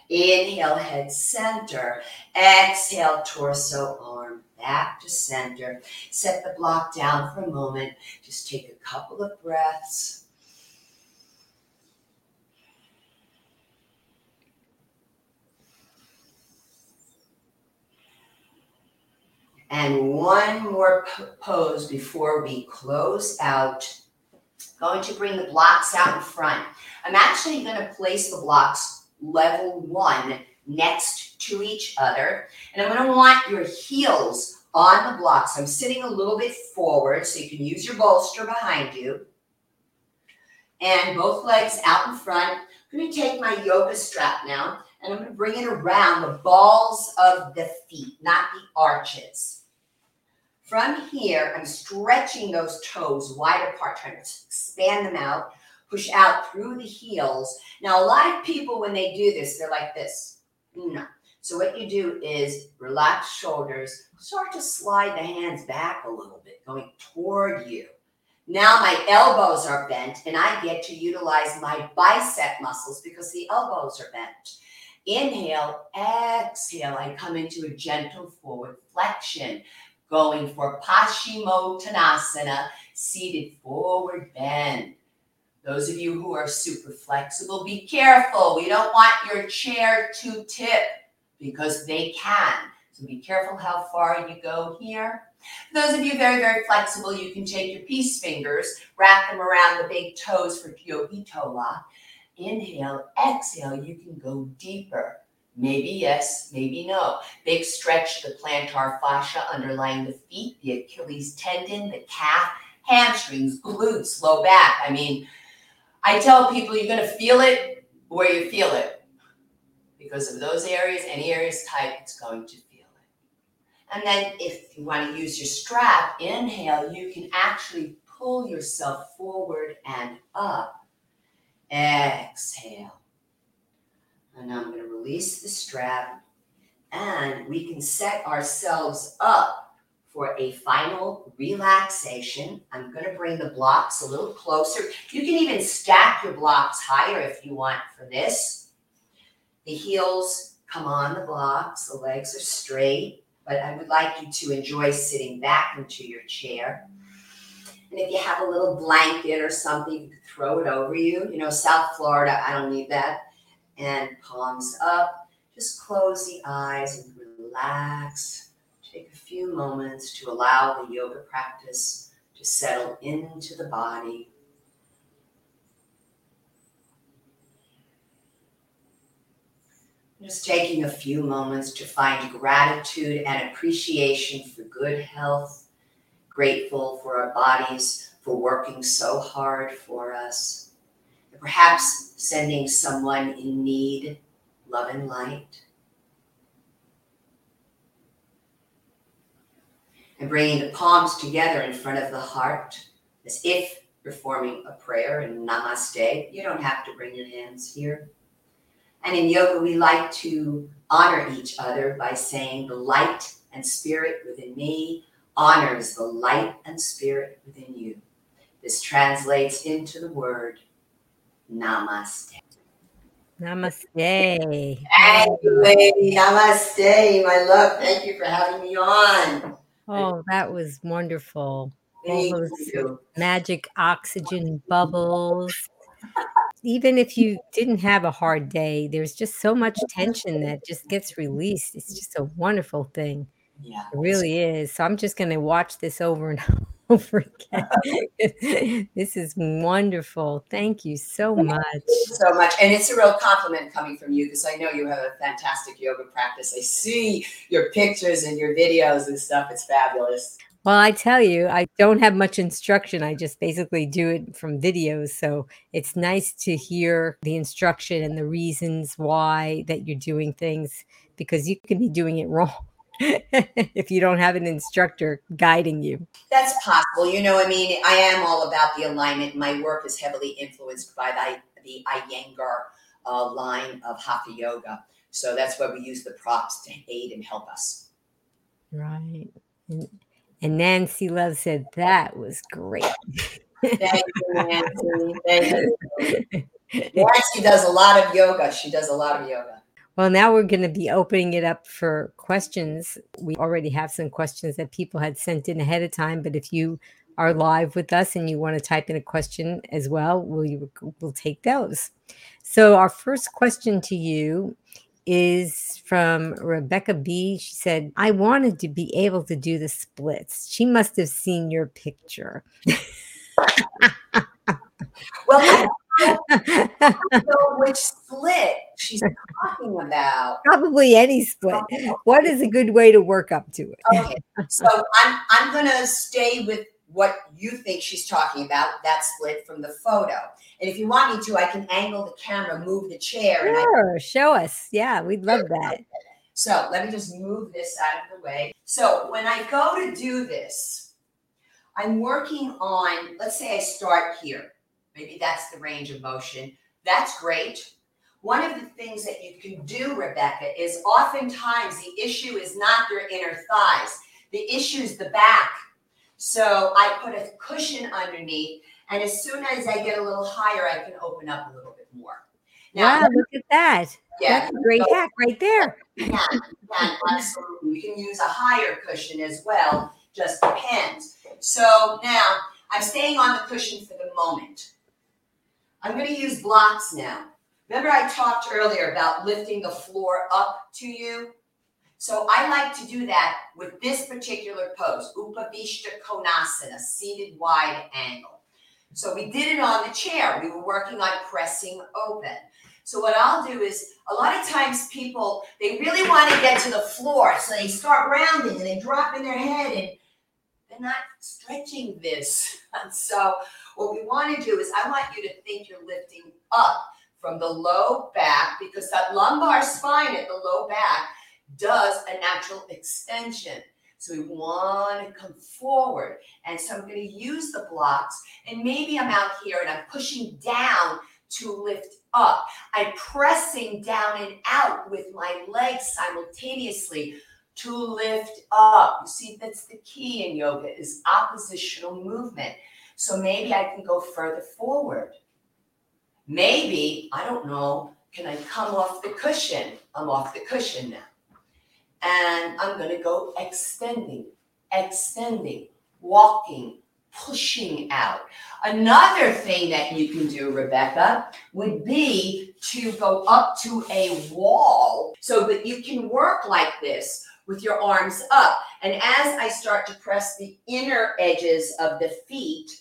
Inhale, head center. Exhale, torso, arm back to center. Set the block down for a moment. Just take a couple of breaths. And one more p- pose before we close out. Going to bring the blocks out in front. I'm actually going to place the blocks level one next to each other. And I'm going to want your heels on the blocks. I'm sitting a little bit forward so you can use your bolster behind you. And both legs out in front. I'm going to take my yoga strap now, and I'm going to bring it around the balls of the feet, not the arches. From here, I'm stretching those toes wide apart, trying to expand them out, push out through the heels. Now, a lot of people, when they do this, they're like this. No. So what you do is relax shoulders, start to slide the hands back a little bit, going toward you. Now my elbows are bent, and I get to utilize my bicep muscles because the elbows are bent. Inhale, exhale, I come into a gentle forward flexion, going for Paschimottanasana, seated forward bend. Those of you who are super flexible, be careful. We don't want your chair to tip because they can. So be careful how far you go here. For those of you very, very flexible, you can take your peace fingers, wrap them around the big toes for Yogi Tola. Inhale, exhale, you can go deeper. Maybe yes, maybe no. Big stretch to the plantar fascia underlying the feet, the Achilles tendon, the calf, hamstrings, glutes, low back. I mean, I tell people you're going to feel it where you feel it. Because of those areas, any areas tight, it's going to feel it. And then if you want to use your strap, inhale, you can actually pull yourself forward and up. Exhale. And now I'm going to release the strap, and we can set ourselves up for a final relaxation. I'm going to bring the blocks a little closer. You can even stack your blocks higher if you want for this. The heels come on the blocks, the legs are straight, but I would like you to enjoy sitting back into your chair. And if you have a little blanket or something, you can throw it over you. You know, South Florida, I don't need that. And palms up, just close the eyes and relax. Take a few moments to allow the yoga practice to settle into the body. Just taking a few moments to find gratitude and appreciation for good health, grateful for our bodies for working so hard for us. Perhaps sending someone in need love and light. And bringing the palms together in front of the heart as if performing a prayer in Namaste. You don't have to bring your hands here. And in yoga, we like to honor each other by saying the light and spirit within me honors the light and spirit within you. This translates into the word Namaste. Namaste. Thank you, lady. Namaste, my love. Thank you for having me on. Oh, that was wonderful. Thank All those you. Magic oxygen bubbles. Even if you didn't have a hard day, there's just so much tension that just gets released. It's just a wonderful thing. Yeah, it really is. So I'm just going to watch this over and over. Over again. This is wonderful. Thank you so much. Thank you so much. And it's a real compliment coming from you because I know you have a fantastic yoga practice. I see your pictures and your videos and stuff. It's fabulous. Well, I tell you, I don't have much instruction. I just basically do it from videos. So it's nice to hear the instruction and the reasons why that you're doing things, because you can be doing it wrong. If you don't have an instructor guiding you. That's possible. You know, I mean, I am all about the alignment. My work is heavily influenced by the, the Iyengar uh, line of Hatha Yoga. So that's why we use the props to aid and help us. Right. And, and Nancy Love said, that was great. Thank you, Nancy. Thank you. Nancy does a lot of yoga. She does a lot of yoga. Well, now we're going to be opening it up for questions. We already have some questions that people had sent in ahead of time, but if you are live with us and you want to type in a question as well, we'll, we'll take those. So our first question to you is from Rebecca B. She said, I wanted to be able to do the splits. She must have seen your picture. Well, I don't, I don't know which split she's talking about. Probably any split. What is a good way to work up to it? Okay, so I'm I'm going to stay with what you think she's talking about, that split from the photo. And if you want me to, I can angle the camera, move the chair. Sure, and I- show us. Yeah, we'd love that. So let me just move this out of the way. So when I go to do this, I'm working on, let's say I start here. Maybe that's the range of motion. That's great. One of the things that you can do, Rebecca, is oftentimes the issue is not your inner thighs. The issue is the back. So I put a cushion underneath, and as soon as I get a little higher, I can open up a little bit more. Now, wow, look at that. Yeah, that's a great so, hack right there. Yeah, yeah, absolutely. You can use a higher cushion as well. Just depends. So now I'm staying on the cushion for the moment. I'm going to use blocks now. Remember I talked earlier about lifting the floor up to you? So I like to do that with this particular pose, Upavishta Konasana, seated wide angle. So we did it on the chair. We were working on pressing open. So what I'll do is, a lot of times people, they really want to get to the floor. So they start rounding and they drop in their head and they're not stretching this. So what we want to do is I want you to think you're lifting up from the low back, because that lumbar spine at the low back does a natural extension. So we want to come forward. And so I'm going to use the blocks, and maybe I'm out here and I'm pushing down to lift up. I'm pressing down and out with my legs simultaneously to lift up. You see, that's the key in yoga, is oppositional movement. So maybe I can go further forward. Maybe, I don't know, can I come off the cushion? I'm off the cushion now. And I'm going to go extending, extending, walking, pushing out. Another thing that you can do, Rebecca, would be to go up to a wall so that you can work like this with your arms up. And as I start to press the inner edges of the feet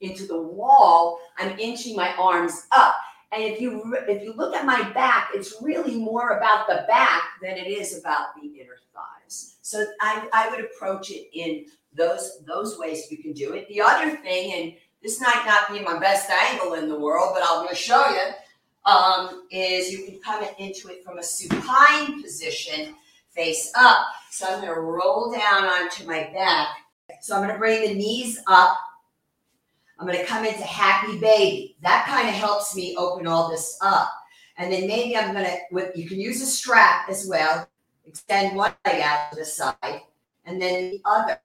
into the wall, I'm inching my arms up. And if you if you look at my back, it's really more about the back than it is about the inner thighs. So I, I would approach it in those those ways you can do it. The other thing, and this might not be my best angle in the world, but I'm going to show you, um, is you can come into it from a supine position, face up. So I'm going to roll down onto my back. So I'm going to bring the knees up. I'm going to come into happy baby. That kind of helps me open all this up. And then maybe I'm going to, you can use a strap as well. Extend one leg out to the side and then the other.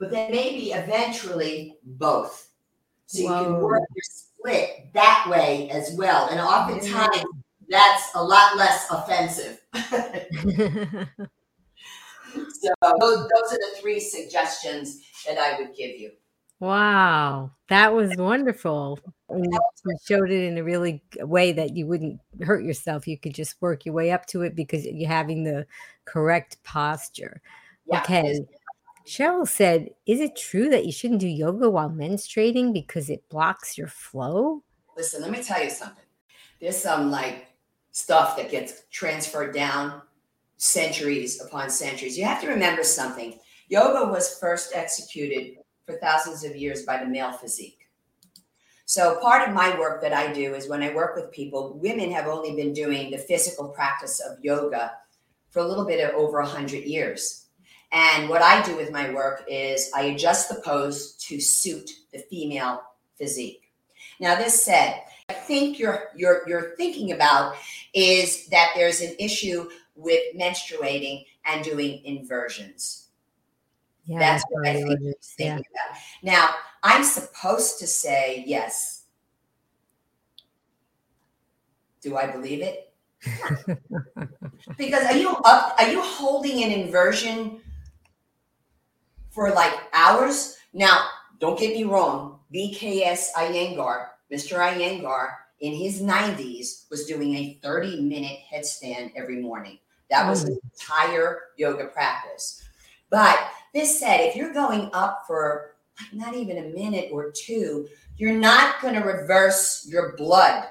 But then maybe eventually both. So Whoa. You can work your split that way as well. And oftentimes that's a lot less offensive. So those, those are the three suggestions that I would give you. Wow, that was wonderful. And you showed it in a really way that you wouldn't hurt yourself. You could just work your way up to it because you're having the correct posture. Yeah. Okay. Cheryl said, is it true that you shouldn't do yoga while menstruating because it blocks your flow? Listen, let me tell you something. There's some like stuff that gets transferred down centuries upon centuries. You have to remember something. Yoga was first executed for thousands of years by the male physique. So part of my work that I do is when I work with people, women have only been doing the physical practice of yoga for a little bit of over one hundred years. And what I do with my work is I adjust the pose to suit the female physique. Now, this said, I think you're you're you're thinking about is that there's an issue with menstruating and doing inversions. Yeah, that's what I think you're thinking yeah. about. Now, I'm supposed to say yes. Do I believe it? Because are you up? Are you holding an inversion for like hours? Now, don't get me wrong. B K S Iyengar, Mister Iyengar, in his nineties was doing a thirty minute headstand every morning. That was his entire yoga practice. But this said, if you're going up for like not even a minute or two, you're not going to reverse your blood.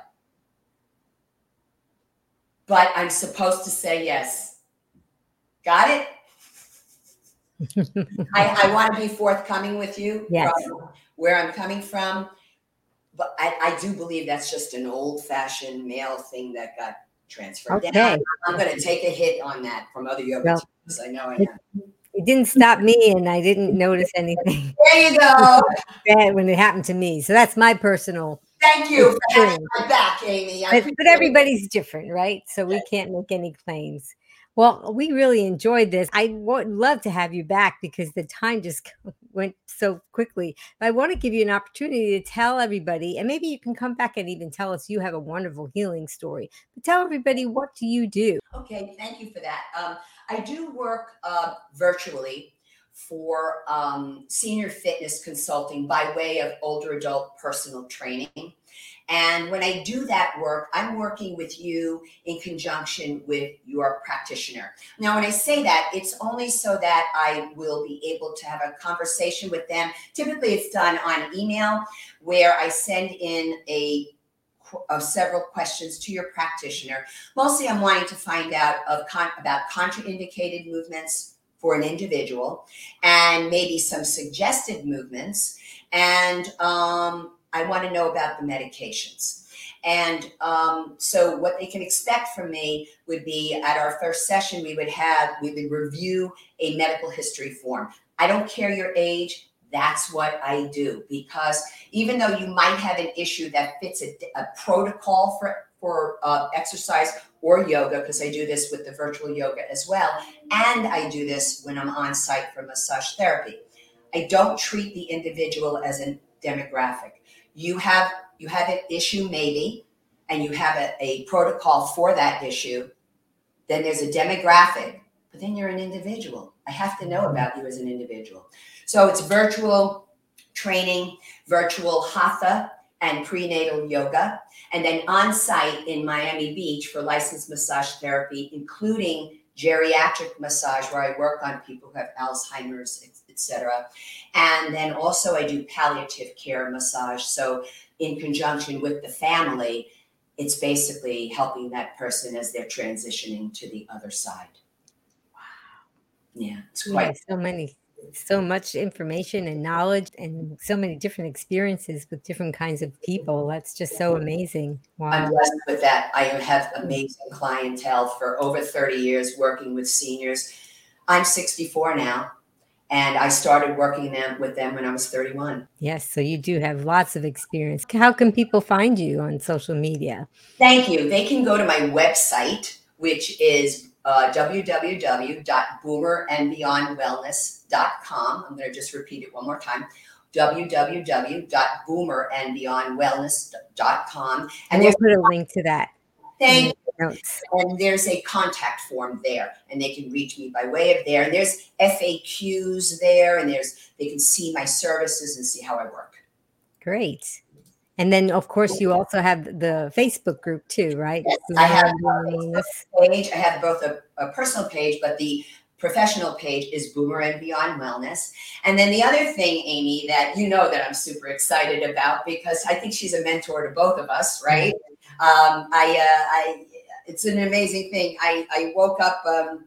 But I'm supposed to say yes. Got it? I, I want to be forthcoming with you, yes, from where I'm coming from. But I, I do believe that's just an old-fashioned male thing that got transferred. Okay. I, I'm going to take a hit on that from other yoga well, teachers. I know I it, am. It didn't stop me, and I didn't notice anything. There you go. Bad when it happened to me. So that's my personal. Thank you experience. For having my back, Amy. I but, but everybody's it. different, right? So we can't make any claims. Well, we really enjoyed this. I would love to have you back because the time just went so quickly. But I want to give you an opportunity to tell everybody, and maybe you can come back and even tell us you have a wonderful healing story. But tell everybody, what do you do? Okay, thank you for that. Um, I do work uh, virtually for um, senior fitness consulting by way of older adult personal training. And when I do that work, I'm working with you in conjunction with your practitioner. Now, when I say that, it's only so that I will be able to have a conversation with them. Typically, it's done on email where I send in a, a several questions to your practitioner. Mostly, I'm wanting to find out of con- about contraindicated movements for an individual and maybe some suggested movements. And, um, I want to know about the medications. And um, so what they can expect from me would be at our first session, we would have, we would review a medical history form. I don't care your age. That's what I do, because even though you might have an issue that fits a, a protocol for, for uh, exercise or yoga, because I do this with the virtual yoga as well. And I do this when I'm on site for massage therapy. I don't treat the individual as a demographic. You have you have an issue maybe, and you have a, a protocol for that issue. Then there's a demographic, but then you're an individual. I have to know about you as an individual. So it's virtual training, virtual Hatha and prenatal yoga, and then on-site in Miami Beach for licensed massage therapy, including geriatric massage, where I work on people who have Alzheimer's, et cetera. And then also I do palliative care massage. So in conjunction with the family, it's basically helping that person as they're transitioning to the other side. Wow. Yeah, it's quite yeah, so many, so much information and knowledge and so many different experiences with different kinds of people. That's just so amazing. Wow. I'm blessed with that. I have amazing clientele for over thirty years working with seniors. I'm sixty-four now. And I started working them, with them when I was thirty-one. Yes, so you do have lots of experience. How can people find you on social media? Thank you. They can go to my website, which is uh, w w w dot boomer and beyond wellness dot com. I'm going to just repeat it one more time. w w w dot boomer and beyond wellness dot com. And we'll put a link to that. Thank you. Notes. And there's a contact form there, and they can reach me by way of there. And there's F A Qs there, and there's they can see my services and see how I work. Great. And then, of course, you also have the Facebook group too, right? Yes, I have a page. I have both a, a personal page, but the professional page is Boomer and Beyond Wellness. And then the other thing, Amy, that you know that I'm super excited about, because I think she's a mentor to both of us, right? Um, I, uh, I, It's an amazing thing. I, I woke up um,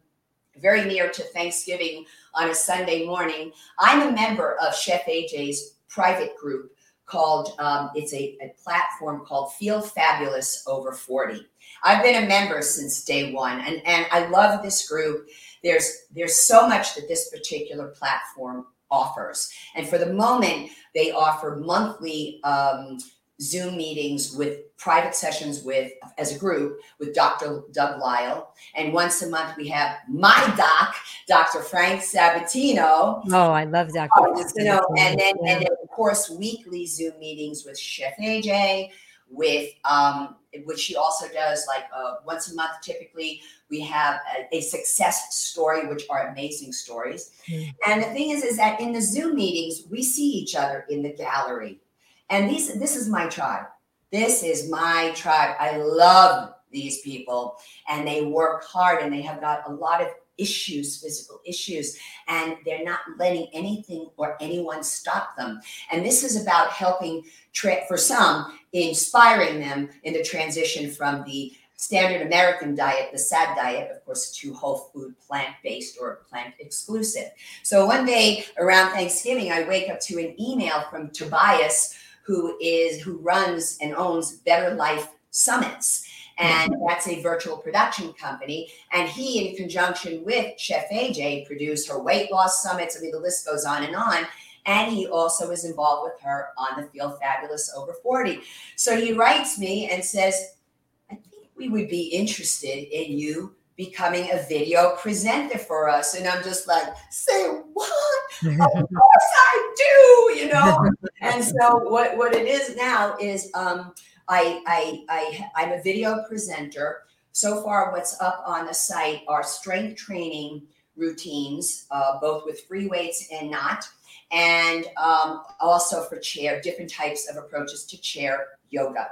very near to Thanksgiving on a Sunday morning. I'm a member of Chef A J's private group called, um, it's a, a platform called Feel Fabulous Over forty. I've been a member since day one, and, and I love this group. There's, there's so much that this particular platform offers. And for the moment, they offer monthly um Zoom meetings with private sessions with, as a group, with Doctor Doug Lyle. And once a month, we have my doc, Doctor Frank Sabatino. Oh, I love Doctor Oh, you know, and then, yeah. and then, of course, weekly Zoom meetings with Chef A J, with, um, which she also does, like uh, once a month, typically, we have a, a success story, which are amazing stories. Mm. And the thing is, is that in the Zoom meetings, we see each other in the gallery. And these, this is my tribe. This is my tribe. I love these people, and they work hard, and they have got a lot of issues, physical issues, and they're not letting anything or anyone stop them. And this is about helping tra- for some, inspiring them in the transition from the standard American diet, the S A D diet, of course, to whole food, plant-based or plant exclusive. So one day around Thanksgiving, I wake up to an email from Tobias, who is, who runs and owns Better Life Summits. And that's a virtual production company. And he, in conjunction with Chef A J, produced her weight loss summits. I mean, the list goes on and on. And he also is involved with her on the Feel Fabulous Over forty. So he writes me and says, I think we would be interested in you becoming a video presenter for us. And I'm just like, say what? Of course I do, you know? And so what, what it is now is, um, I, I, I, I'm a video presenter. So far, what's up on the site are strength training routines, uh, both with free weights and not, and um, also for chair, different types of approaches to chair yoga.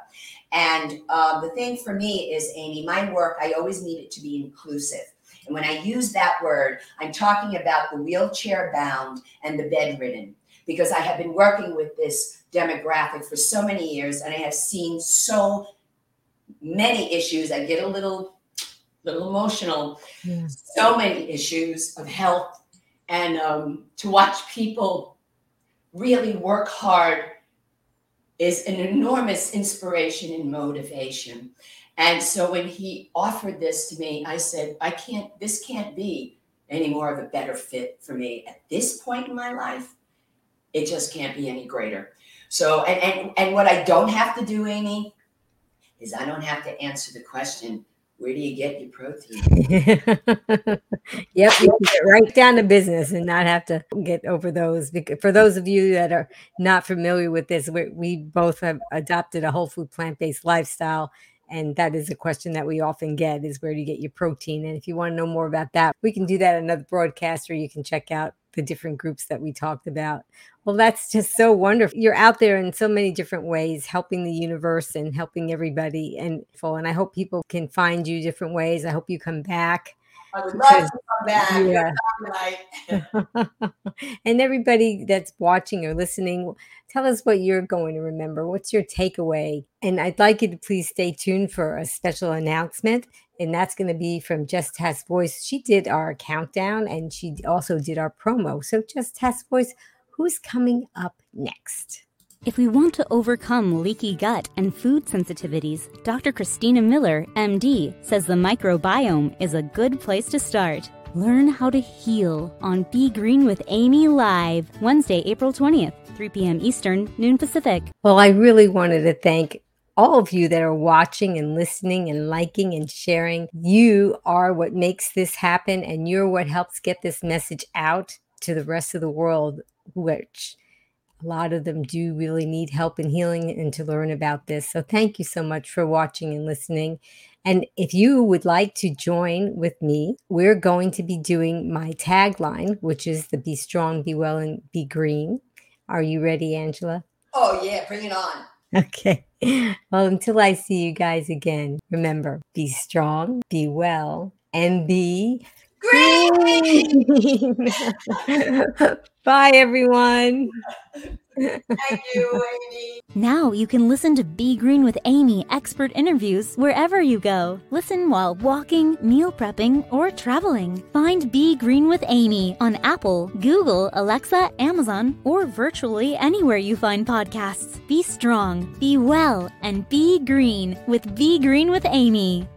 And uh, the thing for me is, Amy, my work, I always need it to be inclusive. And when I use that word, I'm talking about the wheelchair bound and the bedridden, because I have been working with this demographic for so many years, and I have seen so many issues. I get a little, little emotional. Yes. So many issues of health, and um, to watch people really work hard is an enormous inspiration and motivation. And so when he offered this to me, I said, I can't, this can't be any more of a better fit for me at this point in my life. It just can't be any greater. So, and, and, and what I don't have to do, Amy, is I don't have to answer the question, where do you get your protein? Yep, you can get right down to business and not have to get over those. For those of you that are not familiar with this, we, we both have adopted a whole food plant-based lifestyle. And that is a question that we often get, is where do you get your protein? And if you want to know more about that, we can do that in another broadcast, or you can check out the different groups that we talked about. Well, that's just so wonderful. You're out there in so many different ways, helping the universe and helping everybody. And, and I hope people can find you different ways. I hope you come back. I would love to come back. Yeah. Yeah. And everybody that's watching or listening, tell us what you're going to remember. What's your takeaway? And I'd like you to please stay tuned for a special announcement. And that's going to be from Just Has Voice. She did our countdown, and she also did our promo. So Just Has Voice, who's coming up next? If we want to overcome leaky gut and food sensitivities, Doctor Christina Miller, M D, says the microbiome is a good place to start. Learn how to heal on Be Green with Amy Live, Wednesday, April twentieth, three p.m. Eastern, noon Pacific. Well, I really wanted to thank all of you that are watching and listening and liking and sharing. You are what makes this happen, and you're what helps get this message out to the rest of the world, which a lot of them do really need help in healing and to learn about this. So thank you so much for watching and listening. And if you would like to join with me, we're going to be doing my tagline, which is the Be Strong, Be Well, and Be Green. Are you ready, Angela? Oh, yeah. Bring it on. Okay. Well, until I see you guys again, remember, be strong, be well, and be green. Bye, everyone. Thank you, Amy. Now you can listen to Be Green with Amy expert interviews wherever you go. Listen while walking, meal prepping, or traveling. Find Be Green with Amy on Apple, Google, Alexa, Amazon, or virtually anywhere you find podcasts. Be strong, be well, and be green with Be Green with Amy.